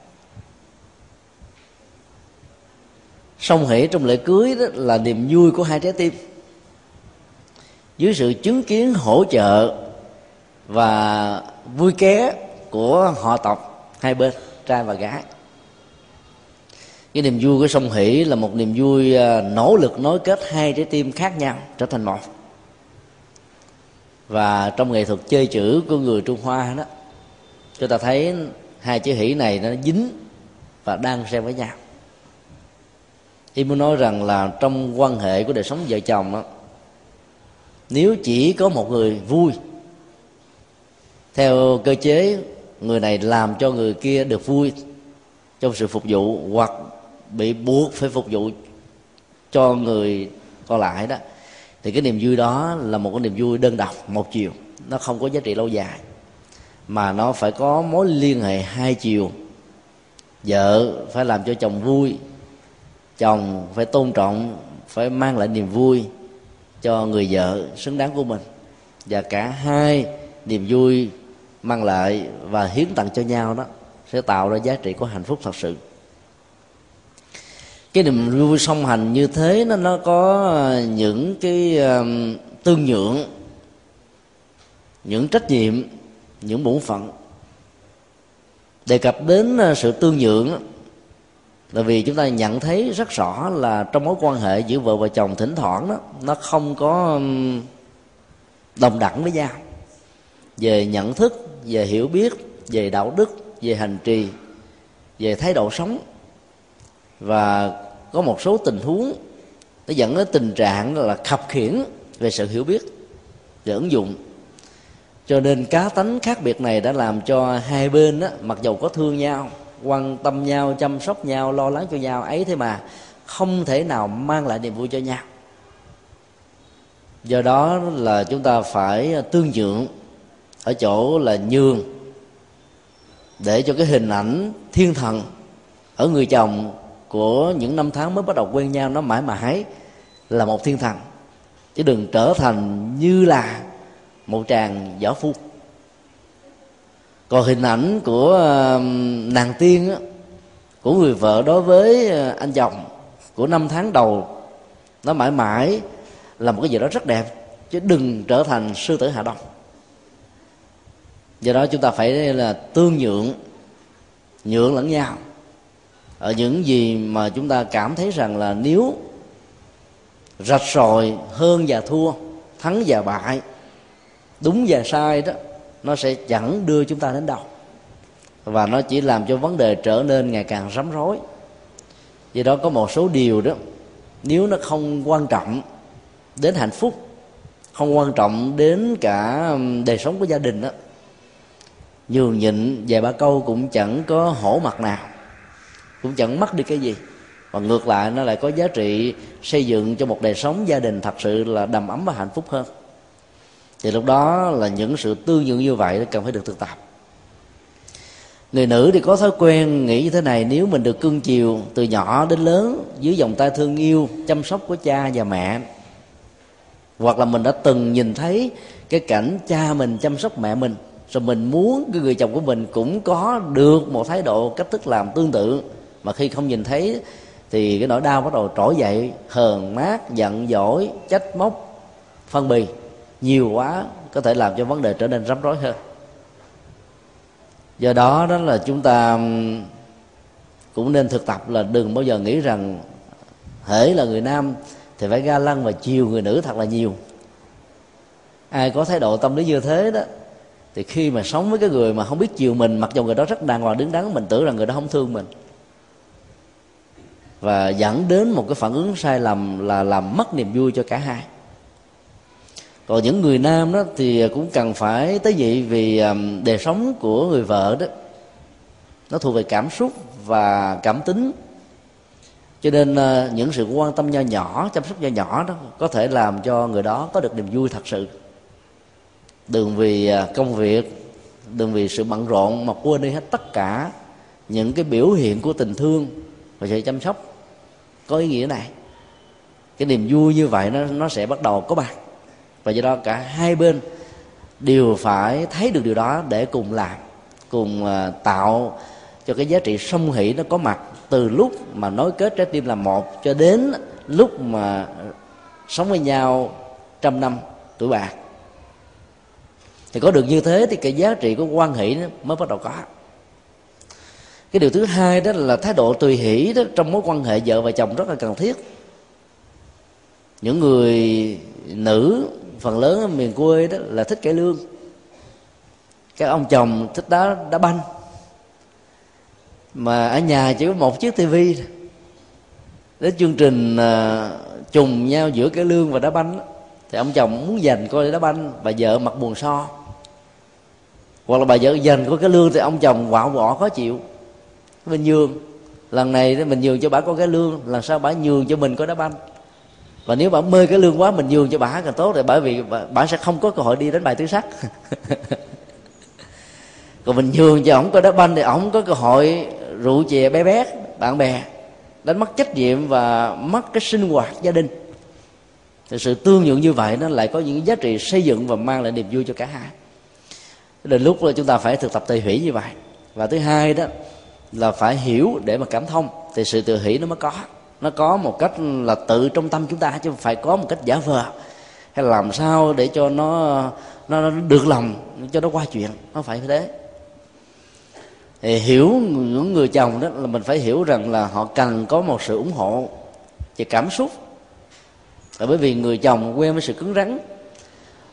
Song hỷ trong lễ cưới đó là niềm vui của hai trái tim. Dưới sự chứng kiến hỗ trợ và vui ké của họ tộc hai bên, trai và gái, cái niềm vui của song hỷ là một niềm vui nỗ lực nối kết hai trái tim khác nhau trở thành một. Và trong nghệ thuật chơi chữ của người Trung Hoa đó, chúng ta thấy hai chữ hỷ này nó dính và đan xen với nhau. Ý muốn nói rằng là trong quan hệ của đời sống vợ chồng đó, nếu chỉ có một người vui theo cơ chế người này làm cho người kia được vui trong sự phục vụ, hoặc bị buộc phải phục vụ cho người còn lại đó, thì cái niềm vui đó là một cái niềm vui đơn độc, một chiều, nó không có giá trị lâu dài. Mà nó phải có mối liên hệ hai chiều. Vợ phải làm cho chồng vui, chồng phải tôn trọng, phải mang lại niềm vui cho người vợ xứng đáng của mình. Và cả hai niềm vui mang lại và hiến tặng cho nhau đó sẽ tạo ra giá trị của hạnh phúc thật sự. Cái niềm vui song hành như thế nó, nó có những cái um, tương nhượng, những trách nhiệm, những bổn phận. Đề cập đến sự tương nhượng là vì chúng ta nhận thấy rất rõ là trong mối quan hệ giữa vợ và chồng thỉnh thoảng đó, nó không có đồng đẳng với nhau về nhận thức, về hiểu biết, về đạo đức, về hành trì, về thái độ sống. Và có một số tình huống nó dẫn đến tình trạng là khập khiễng về sự hiểu biết, về ứng dụng. Cho nên cá tánh khác biệt này đã làm cho hai bên đó, mặc dầu có thương nhau, quan tâm nhau, chăm sóc nhau, lo lắng cho nhau ấy, thế mà không thể nào mang lại niềm vui cho nhau. Do đó là chúng ta phải tương nhượng ở chỗ là nhường để cho cái hình ảnh thiên thần ở người chồng của những năm tháng mới bắt đầu quen nhau nó mãi mãi là một thiên thần, chứ đừng trở thành như là một chàng võ phu. Còn hình ảnh của nàng tiên, của người vợ đối với anh chồng của năm tháng đầu, nó mãi mãi là một cái gì đó rất đẹp, chứ đừng trở thành sư tử Hà Đông. Do đó chúng ta phải là tương nhượng, nhượng lẫn nhau ở những gì mà chúng ta cảm thấy rằng là nếu rạch ròi, hơn và thua, thắng và bại, đúng và sai đó, nó sẽ chẳng đưa chúng ta đến đâu, và nó chỉ làm cho vấn đề trở nên ngày càng rắm rối. Vì đó có một số điều đó, nếu nó không quan trọng đến hạnh phúc, không quan trọng đến cả đời sống của gia đình đó, nhường nhịn vài ba câu cũng chẳng có hổ mặt nào, cũng chẳng mất đi cái gì, và ngược lại nó lại có giá trị xây dựng cho một đời sống gia đình thật sự là đầm ấm và hạnh phúc hơn. Thì lúc đó là những sự tương nhượng như vậy cần phải được thực tập. Người nữ thì có thói quen nghĩ như thế này: nếu mình được cưng chiều từ nhỏ đến lớn dưới vòng tay thương yêu, chăm sóc của cha và mẹ, hoặc là mình đã từng nhìn thấy cái cảnh cha mình chăm sóc mẹ mình, rồi mình muốn cái người chồng của mình cũng có được một thái độ, cách thức làm tương tự, mà khi không nhìn thấy thì cái nỗi đau bắt đầu trỗi dậy, hờn mát, giận dỗi, trách móc, phân bì nhiều quá có thể làm cho vấn đề trở nên rắc rối hơn. Do đó đó là chúng ta cũng nên thực tập là đừng bao giờ nghĩ rằng hễ là người nam thì phải ga lăng và chiều người nữ thật là nhiều. Ai có thái độ tâm lý như thế đó thì khi mà sống với cái người mà không biết chiều mình, mặc dù người đó rất đàng hoàng đứng đắn, mình tưởng rằng người đó không thương mình, và dẫn đến một cái phản ứng sai lầm là làm mất niềm vui cho cả hai. Còn những người nam đó thì cũng cần phải tế nhị, vì đời sống của người vợ đó nó thuộc về cảm xúc và cảm tính, cho nên những sự quan tâm nho nhỏ, chăm sóc nho nhỏ đó có thể làm cho người đó có được niềm vui thật sự. Đừng vì công việc, đừng vì sự bận rộn mà quên đi hết tất cả những cái biểu hiện của tình thương và sự chăm sóc có ý nghĩa này. Cái niềm vui như vậy nó nó sẽ bắt đầu có mặt, và do đó cả hai bên đều phải thấy được điều đó để cùng làm, cùng tạo cho cái giá trị song hỷ nó có mặt từ lúc mà nối kết trái tim là một cho đến lúc mà sống với nhau trăm năm tuổi bạc. Thì có được như thế thì cái giá trị của hoan hỷ mới bắt đầu có. Cái điều thứ hai đó là thái độ tùy hỷ đó trong mối quan hệ vợ và chồng rất là cần thiết. Những người nữ phần lớn ở miền quê đó là thích cải lương, các ông chồng thích đá đá banh, mà ở nhà chỉ có một chiếc tivi, đến chương trình uh, trùng nhau giữa cải lương và đá banh đó, thì ông chồng muốn dành coi đá banh, bà vợ mặc buồn so, hoặc là bà vợ dành coi cải lương thì ông chồng quạo quọ khó chịu, mình nhường, lần này mình nhường cho bà coi cải lương, lần sau bà nhường cho mình coi đá banh. Và nếu bà mê cái lương quá, mình nhường cho bà càng tốt, rồi bởi vì bà, bà sẽ không có cơ hội đi đến bài tứ sắc. Còn mình nhường cho ổng coi đá banh thì ổng có cơ hội rượu chè bé bé bạn bè, đánh mất trách nhiệm và mất cái sinh hoạt gia đình. Thì sự tương nhượng như vậy nó lại có những giá trị xây dựng và mang lại niềm vui cho cả hai. Đến lúc chúng ta phải thực tập tùy hỷ như vậy. Và thứ hai đó là phải hiểu để mà cảm thông, thì sự tự hỷ nó mới có. Nó có một cách là tự trong tâm chúng ta, chứ không phải có một cách giả vờ, hay là làm sao để cho nó, nó nó được lòng, cho nó qua chuyện. Nó phải thế. Thì hiểu những người chồng đó là mình phải hiểu rằng là họ cần có một sự ủng hộ về cảm xúc, là bởi vì người chồng quen với sự cứng rắn,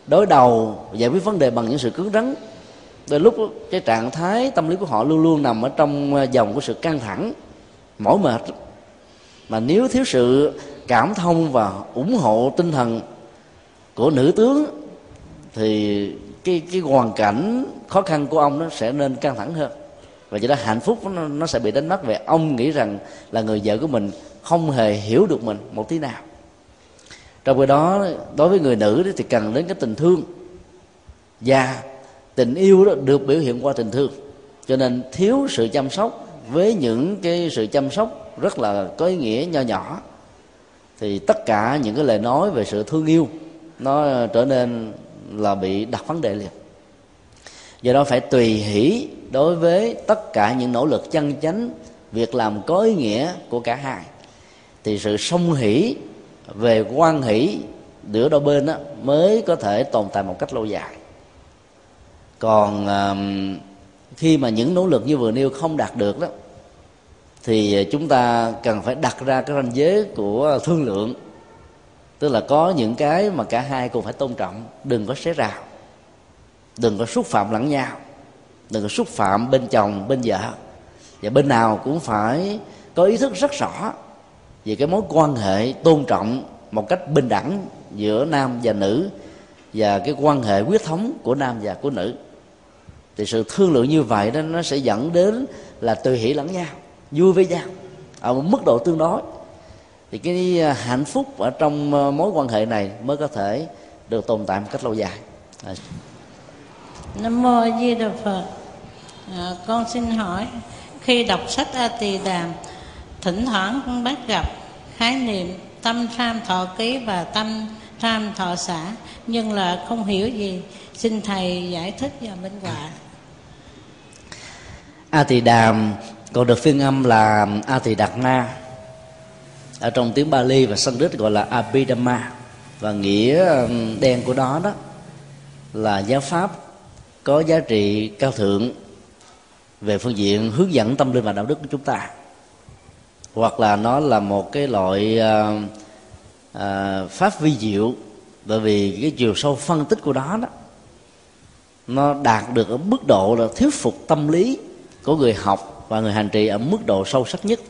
đối đầu giải quyết vấn đề bằng những sự cứng rắn. Đôi lúc cái trạng thái tâm lý của họ luôn luôn nằm ở trong dòng của sự căng thẳng, mỏi mệt. Mà nếu thiếu sự cảm thông và ủng hộ tinh thần của nữ tướng thì cái cái hoàn cảnh khó khăn của ông nó sẽ nên căng thẳng hơn, và do đó hạnh phúc nó, nó sẽ bị đánh mất. Về ông nghĩ rằng là người vợ của mình không hề hiểu được mình một tí nào. Trong khi đó, đối với người nữ thì cần đến cái tình thương, và tình yêu đó được biểu hiện qua tình thương, cho nên thiếu sự chăm sóc với những cái sự chăm sóc rất là có ý nghĩa nho nhỏ, thì tất cả những cái lời nói về sự thương yêu nó trở nên là bị đặt vấn đề liền. Do đó phải tùy hỷ đối với tất cả những nỗ lực chân chánh, việc làm có ý nghĩa của cả hai, thì sự song hỷ về hoan hỷ giữa đôi bên đó mới có thể tồn tại một cách lâu dài. Còn khi mà những nỗ lực như vừa nêu không đạt được đó, thì chúng ta cần phải đặt ra cái ranh giới của thương lượng, tức là có những cái mà cả hai cùng phải tôn trọng, đừng có xé rào, đừng có xúc phạm lẫn nhau, đừng có xúc phạm bên chồng, bên vợ. Và bên nào cũng phải có ý thức rất rõ về cái mối quan hệ tôn trọng một cách bình đẳng giữa nam và nữ, và cái quan hệ huyết thống của nam và của nữ. Thì sự thương lượng như vậy đó nó sẽ dẫn đến là tùy hỷ lẫn nhau, vui với nhau ở một mức độ tương đối, thì cái hạnh phúc ở trong mối quan hệ này mới có thể được tồn tại một cách lâu dài. Nam Mô A Di Đà Phật. À, con xin hỏi, khi đọc sách A Tỳ Đàm, thỉnh thoảng con bắt gặp khái niệm tâm tham thọ ký và tâm tham thọ xả, nhưng là không hiểu gì, xin thầy giải thích và minh họa. A Tỳ Đàm còn được phiên âm là A Tỳ Đạt Ma, ở trong tiếng Pali và Sanskrit gọi là Abhidhamma, và nghĩa đen của nó đó, đó là giáo pháp có giá trị cao thượng về phương diện hướng dẫn tâm linh và đạo đức của chúng ta, hoặc là nó là một cái loại uh, uh, pháp vi diệu, bởi vì cái chiều sâu phân tích của nó đó nó đạt được ở mức độ là thuyết phục tâm lý của người học và người hành trì ở mức độ sâu sắc nhất.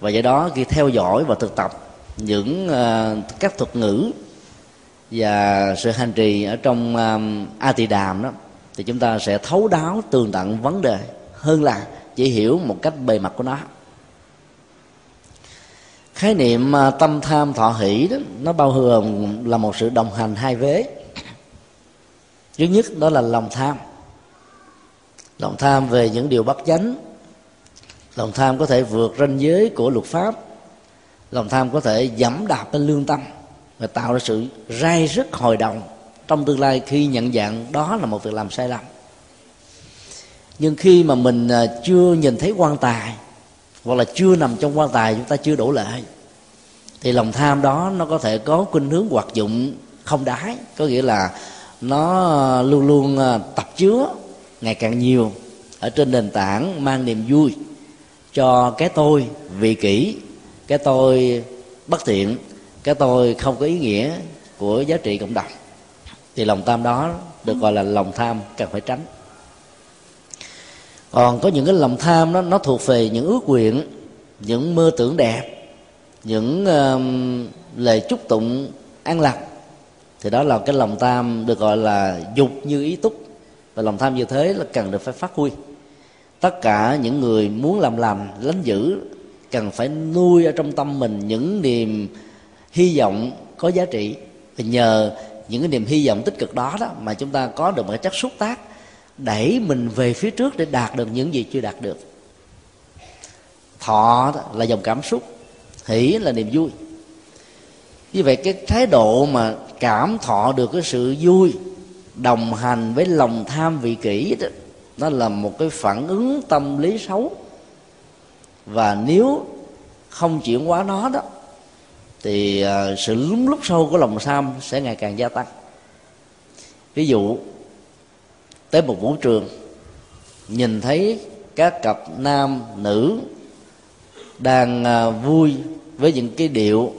Và do đó khi theo dõi và thực tập những uh, các thuật ngữ và sự hành trì ở trong um, A Tỳ Đàm đó, thì chúng ta sẽ thấu đáo tường tận vấn đề hơn là chỉ hiểu một cách bề mặt của nó. Khái niệm uh, tâm tham thọ hỷ đó, nó bao gồm là một sự đồng hành hai vế. Thứ nhất đó là lòng tham, lòng tham về những điều bất chánh, lòng tham có thể vượt ranh giới của luật pháp, lòng tham có thể dẫm đạp lên lương tâm và tạo ra sự rai rứt hồi đồng trong tương lai khi nhận dạng đó là một việc làm sai lầm. Nhưng khi mà mình chưa nhìn thấy quan tài hoặc là chưa nằm trong quan tài, chúng ta chưa đổ lệ, thì lòng tham đó nó có thể có khuynh hướng hoạt dụng không đái, có nghĩa là nó luôn luôn tập chứa ngày càng nhiều ở trên nền tảng mang niềm vui cho cái tôi vị kỷ, cái tôi bất thiện, cái tôi không có ý nghĩa của giá trị cộng đồng. Thì lòng tham đó được gọi là lòng tham cần phải tránh. Còn có những cái lòng tham đó, nó thuộc về những ước nguyện, những mơ tưởng đẹp, những uh, lời chúc tụng an lạc, thì đó là cái lòng tham được gọi là dục như ý túc. Và lòng tham như thế là cần được phải phát huy. Tất cả những người muốn làm lành, lánh dữ cần phải nuôi ở trong tâm mình những niềm hy vọng có giá trị. Và nhờ những cái niềm hy vọng tích cực đó đó mà chúng ta có được một cái chất xúc tác đẩy mình về phía trước để đạt được những gì chưa đạt được. Thọ là dòng cảm xúc, hỷ là niềm vui. Như vậy cái thái độ mà cảm thọ được cái sự vui đồng hành với lòng tham vị kỷ đó, nó là một cái phản ứng tâm lý xấu. Và nếu không chuyển hóa nó đó thì sự lún lút sâu của lòng tham sẽ ngày càng gia tăng. Ví dụ tới một vũ trường, nhìn thấy các cặp nam nữ đang vui với những cái điệu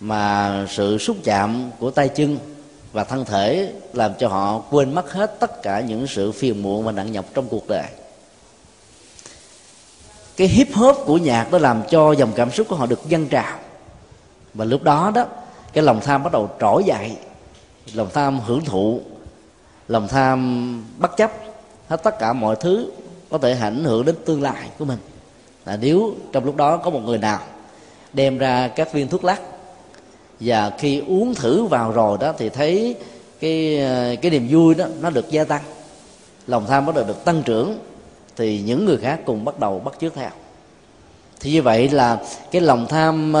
mà sự xúc chạm của tay chân và thân thể làm cho họ quên mất hết tất cả những sự phiền muộn và nặng nhọc trong cuộc đời. Cái hip hop của nhạc đó làm cho dòng cảm xúc của họ được dâng trào, và lúc đó đó cái lòng tham bắt đầu trỗi dậy, lòng tham hưởng thụ, lòng tham bất chấp hết tất cả mọi thứ có thể ảnh hưởng đến tương lai của mình. Là nếu trong lúc đó có một người nào đem ra các viên thuốc lắc, và khi uống thử vào rồi đó thì thấy cái cái niềm vui đó nó được gia tăng, lòng tham bắt đầu được tăng trưởng, thì những người khác cùng bắt đầu bắt chước theo. Thì như vậy là cái lòng tham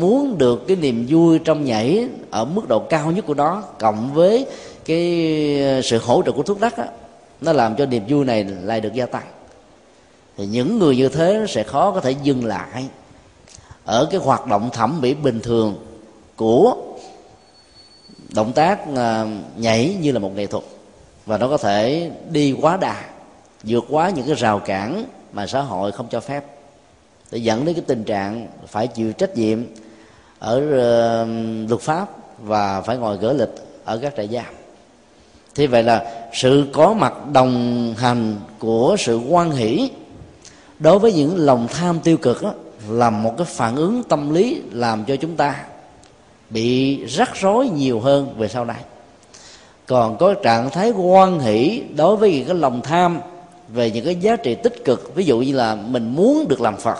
muốn được cái niềm vui trong nhảy ở mức độ cao nhất của nó, cộng với cái sự hỗ trợ của thuốc lắc, nó làm cho niềm vui này lại được gia tăng. Thì những người như thế nó sẽ khó có thể dừng lại ở cái hoạt động thẩm mỹ bình thường của động tác nhảy như là một nghệ thuật, và nó có thể đi quá đà, vượt quá những cái rào cản mà xã hội không cho phép, để dẫn đến cái tình trạng phải chịu trách nhiệm ở luật pháp và phải ngồi gỡ lịch ở các trại giam. Thế vậy là sự có mặt đồng hành của sự hoan hỷ đối với những lòng tham tiêu cực đó, là một cái phản ứng tâm lý làm cho chúng ta bị rắc rối nhiều hơn về sau này. Còn có trạng thái hoan hỷ đối với những cái lòng tham về những cái giá trị tích cực, ví dụ như là mình muốn được làm Phật,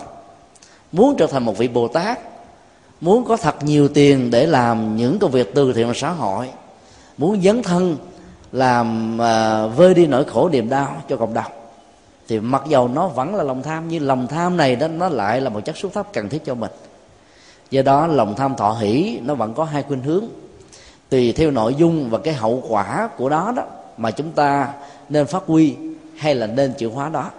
muốn trở thành một vị Bồ Tát, muốn có thật nhiều tiền để làm những công việc từ thiện xã hội, muốn dấn thân làm uh, vơi đi nỗi khổ niềm đau cho cộng đồng, thì mặc dầu nó vẫn là lòng tham, nhưng lòng tham này đó nó lại là một chất xúc tác cần thiết cho mình. Do đó lòng tham thọ hỷ nó vẫn có hai khuynh hướng, tùy theo nội dung và cái hậu quả của đó đó mà chúng ta nên phát huy hay là nên chuyển hóa đó.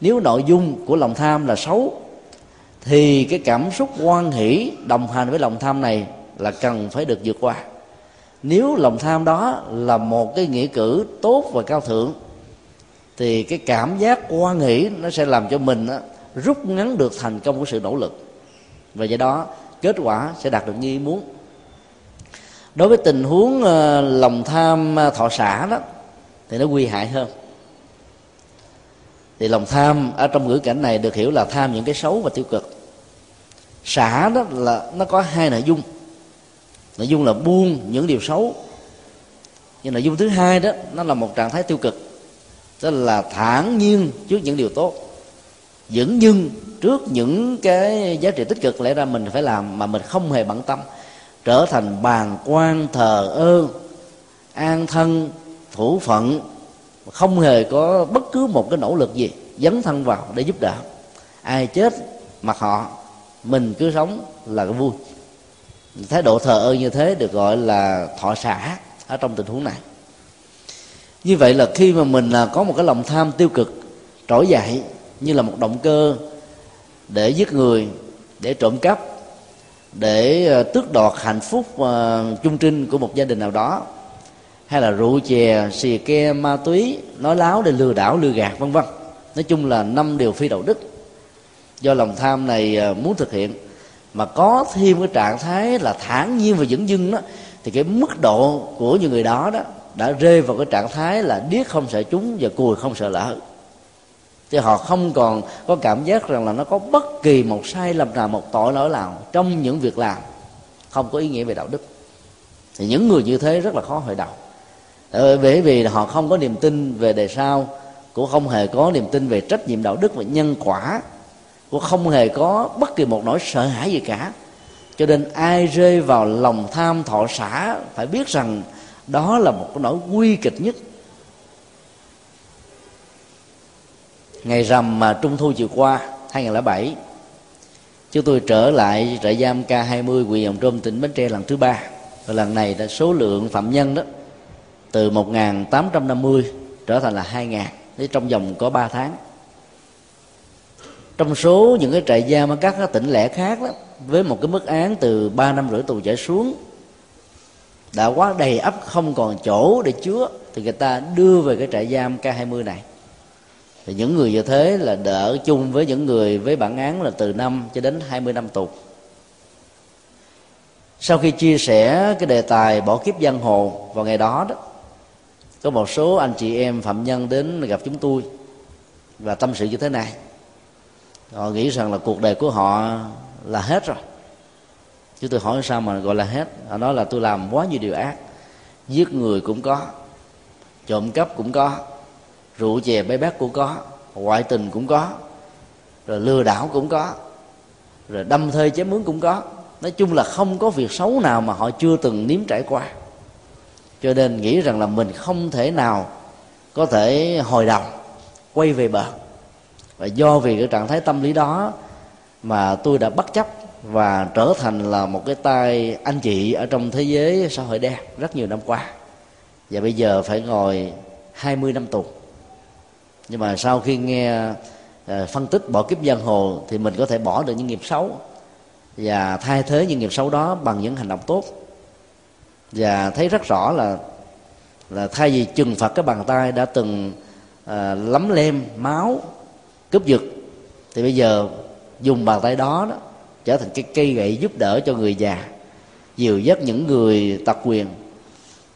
Nếu nội dung của lòng tham là xấu thì cái cảm xúc hoan hỷ đồng hành với lòng tham này là cần phải được vượt qua. Nếu lòng tham đó là một cái nghĩa cử tốt và cao thượng thì cái cảm giác hoan hỷ nó sẽ làm cho mình rút ngắn được thành công của sự nỗ lực, và do đó kết quả sẽ đạt được như ý muốn. Đối với tình huống lòng tham thọ xả đó thì nó nguy hại hơn. Thì lòng tham ở trong ngữ cảnh này được hiểu là tham những cái xấu và tiêu cực. Xả đó là nó có hai nội dung. Nội dung là buông những điều xấu, nhưng nội dung thứ hai đó nó là một trạng thái tiêu cực, đó là thản nhiên trước những điều tốt, dửng dưng trước những cái giá trị tích cực lẽ ra mình phải làm mà mình không hề bận tâm, trở thành bàng quan thờ ơ, an thân thủ phận, không hề có bất cứ một cái nỗ lực gì dấn thân vào để giúp đỡ. Ai chết mặc họ, mình cứ sống là cái vui. Thái độ thờ ơ như thế được gọi là thọ xả ở trong tình huống này. Như vậy là khi mà mình có một cái lòng tham tiêu cực trỗi dậy như là một động cơ để giết người, để trộm cắp, để tước đoạt hạnh phúc chung trinh của một gia đình nào đó, hay là rượu chè, xì ke, ma túy, nói láo để lừa đảo, lừa gạt, vân vân. Nói chung là năm điều phi đạo đức. Do lòng tham này muốn thực hiện mà có thêm cái trạng thái là thản nhiên và dửng dưng đó, thì cái mức độ của những người đó đó đã rơi vào cái trạng thái là điếc không sợ chúng và cùi không sợ lỡ. Thì họ không còn có cảm giác rằng là nó có bất kỳ một sai lầm nào, một tội lỗi nào trong những việc làm không có ý nghĩa về đạo đức. Thì những người như thế rất là khó hội đạo, bởi vì họ không có niềm tin về đời sau, cũng không hề có niềm tin về trách nhiệm đạo đức và nhân quả, cũng không hề có bất kỳ một nỗi sợ hãi gì cả. Cho nên ai rơi vào lòng tham thọ xả phải biết rằng đó là một cái nỗi nguy kịch nhất. Ngày rằm mà trung thu chiều qua hai không không bảy, chúng tôi trở lại trại giam K hai mươi huyện Giòm Trôm, tỉnh Bến Tre lần thứ ba. Và lần này đã số lượng phạm nhân đó từ một nghìn tám trăm năm mươi trở thành là hai nghìn trong vòng có ba tháng. Trong số những cái trại giam ở các tỉnh lẻ khác đó, với một cái mức án từ ba năm rưỡi tù trở xuống đã quá đầy ắp, không còn chỗ để chứa, thì người ta đưa về cái trại giam K hai mươi này. Thì những người như thế là đỡ chung với những người với bản án là từ năm cho đến hai mươi năm tù. Sau khi chia sẻ cái đề tài bỏ kiếp giang hồ vào ngày đó đó, có một số anh chị em phạm nhân đến gặp chúng tôi và tâm sự như thế này. Họ nghĩ rằng là cuộc đời của họ là hết rồi. Chứ tôi hỏi sao mà gọi là hết. Họ nói là tôi làm quá nhiều điều ác. Giết người cũng có, trộm cắp cũng có, rượu chè bê bát cũng có, ngoại tình cũng có, rồi lừa đảo cũng có, rồi đâm thê chém mướn cũng có. Nói chung là không có việc xấu nào mà họ chưa từng nếm trải qua. Cho nên nghĩ rằng là mình không thể nào có thể hồi đầu quay về bờ. Và do vì cái trạng thái tâm lý đó mà tôi đã bất chấp và trở thành là một cái tay anh chị ở trong thế giới xã hội đen rất nhiều năm qua. Và bây giờ phải ngồi hai mươi năm tù. Nhưng mà sau khi nghe phân tích bỏ kiếp giang hồ thì mình có thể bỏ được những nghiệp xấu và thay thế những nghiệp xấu đó bằng những hành động tốt. Và thấy rất rõ là là thay vì trừng phạt cái bàn tay đã từng à, lấm lem máu, cướp giật, thì bây giờ dùng bàn tay đó, đó trở thành cái cây gậy giúp đỡ cho người già, dìu dắt những người tật quyền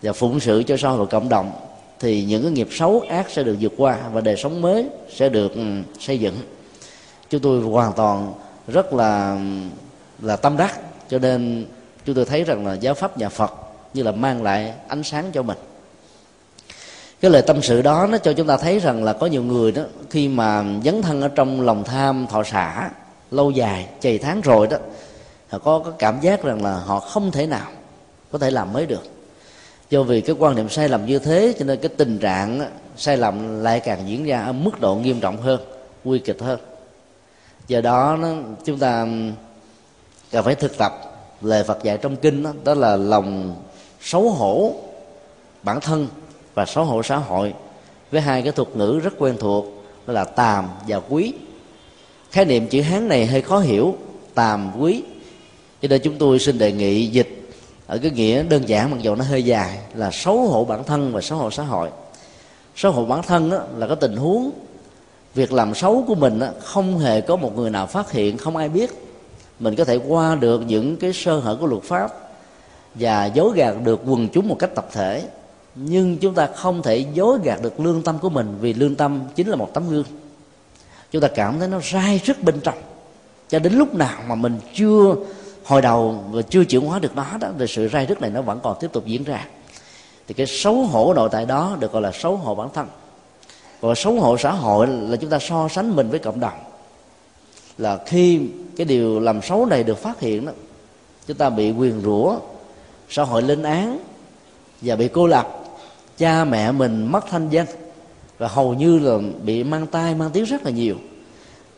và phụng sự cho xã hội cộng đồng. Thì những cái nghiệp xấu ác sẽ được vượt qua và đời sống mới sẽ được xây dựng. Chúng tôi hoàn toàn rất là là tâm đắc. Cho nên chúng tôi thấy rằng là giáo pháp nhà Phật như là mang lại ánh sáng cho mình. Cái lời tâm sự đó nó cho chúng ta thấy rằng là có nhiều người đó khi mà dấn thân ở trong lòng tham thọ xả lâu dài, chày tháng rồi đó, họ có cái cảm giác rằng là họ không thể nào có thể làm mới được. Do vì cái quan niệm sai lầm như thế cho nên cái tình trạng đó, sai lầm lại càng diễn ra ở mức độ nghiêm trọng hơn, nguy kịch hơn. Do đó nó, chúng ta cần phải thực tập lời Phật dạy trong kinh đó, đó là lòng xấu hổ bản thân và xấu hổ xã hội, với hai cái thuật ngữ rất quen thuộc đó là tàm và quý. Khái niệm chữ Hán này hơi khó hiểu, tàm quý, cho nên chúng tôi xin đề nghị dịch ở cái nghĩa đơn giản mặc dù nó hơi dài là xấu hổ bản thân và xấu hổ xã hội. Xấu hổ bản thân đó là cái tình huống việc làm xấu của mình đó, không hề có một người nào phát hiện, không ai biết. Mình có thể qua được những cái sơ hở của luật pháp và dối gạt được quần chúng một cách tập thể, nhưng chúng ta không thể dối gạt được lương tâm của mình, vì lương tâm chính là một tấm gương. Chúng ta cảm thấy nó rai rứt bên trong cho đến lúc nào mà mình chưa hồi đầu và chưa chuyển hóa được nó đó, thì sự rai rứt này nó vẫn còn tiếp tục diễn ra. Thì cái xấu hổ nội tại đó được gọi là xấu hổ bản thân. Còn xấu hổ xã hội là chúng ta so sánh mình với cộng đồng, là khi cái điều làm xấu này được phát hiện đó, chúng ta bị nguyền rủa, xã hội lên án và bị cô lập, cha mẹ mình mất thanh danh và hầu như là bị mang tai mang tiếng rất là nhiều.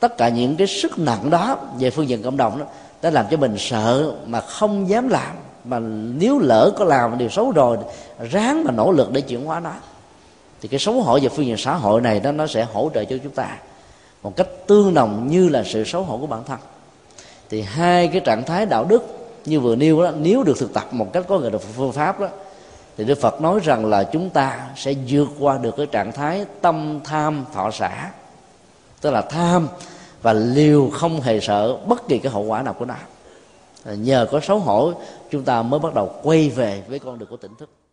Tất cả những cái sức nặng đó về phương diện cộng đồng đó đã làm cho mình sợ mà không dám làm, mà nếu lỡ có làm điều xấu rồi ráng mà nỗ lực để chuyển hóa nó. Thì cái xấu hổ về phương diện xã hội này đó nó sẽ hỗ trợ cho chúng ta một cách tương đồng như là sự xấu hổ của bản thân. Thì hai cái trạng thái đạo đức như vừa nêu đó, nếu được thực tập một cách có người được phương pháp đó, thì Đức Phật nói rằng là chúng ta sẽ vượt qua được cái trạng thái tâm tham thọ xả, tức là tham và liều không hề sợ bất kỳ cái hậu quả nào của nó. Nhờ có xấu hổ chúng ta mới bắt đầu quay về với con đường của tỉnh thức.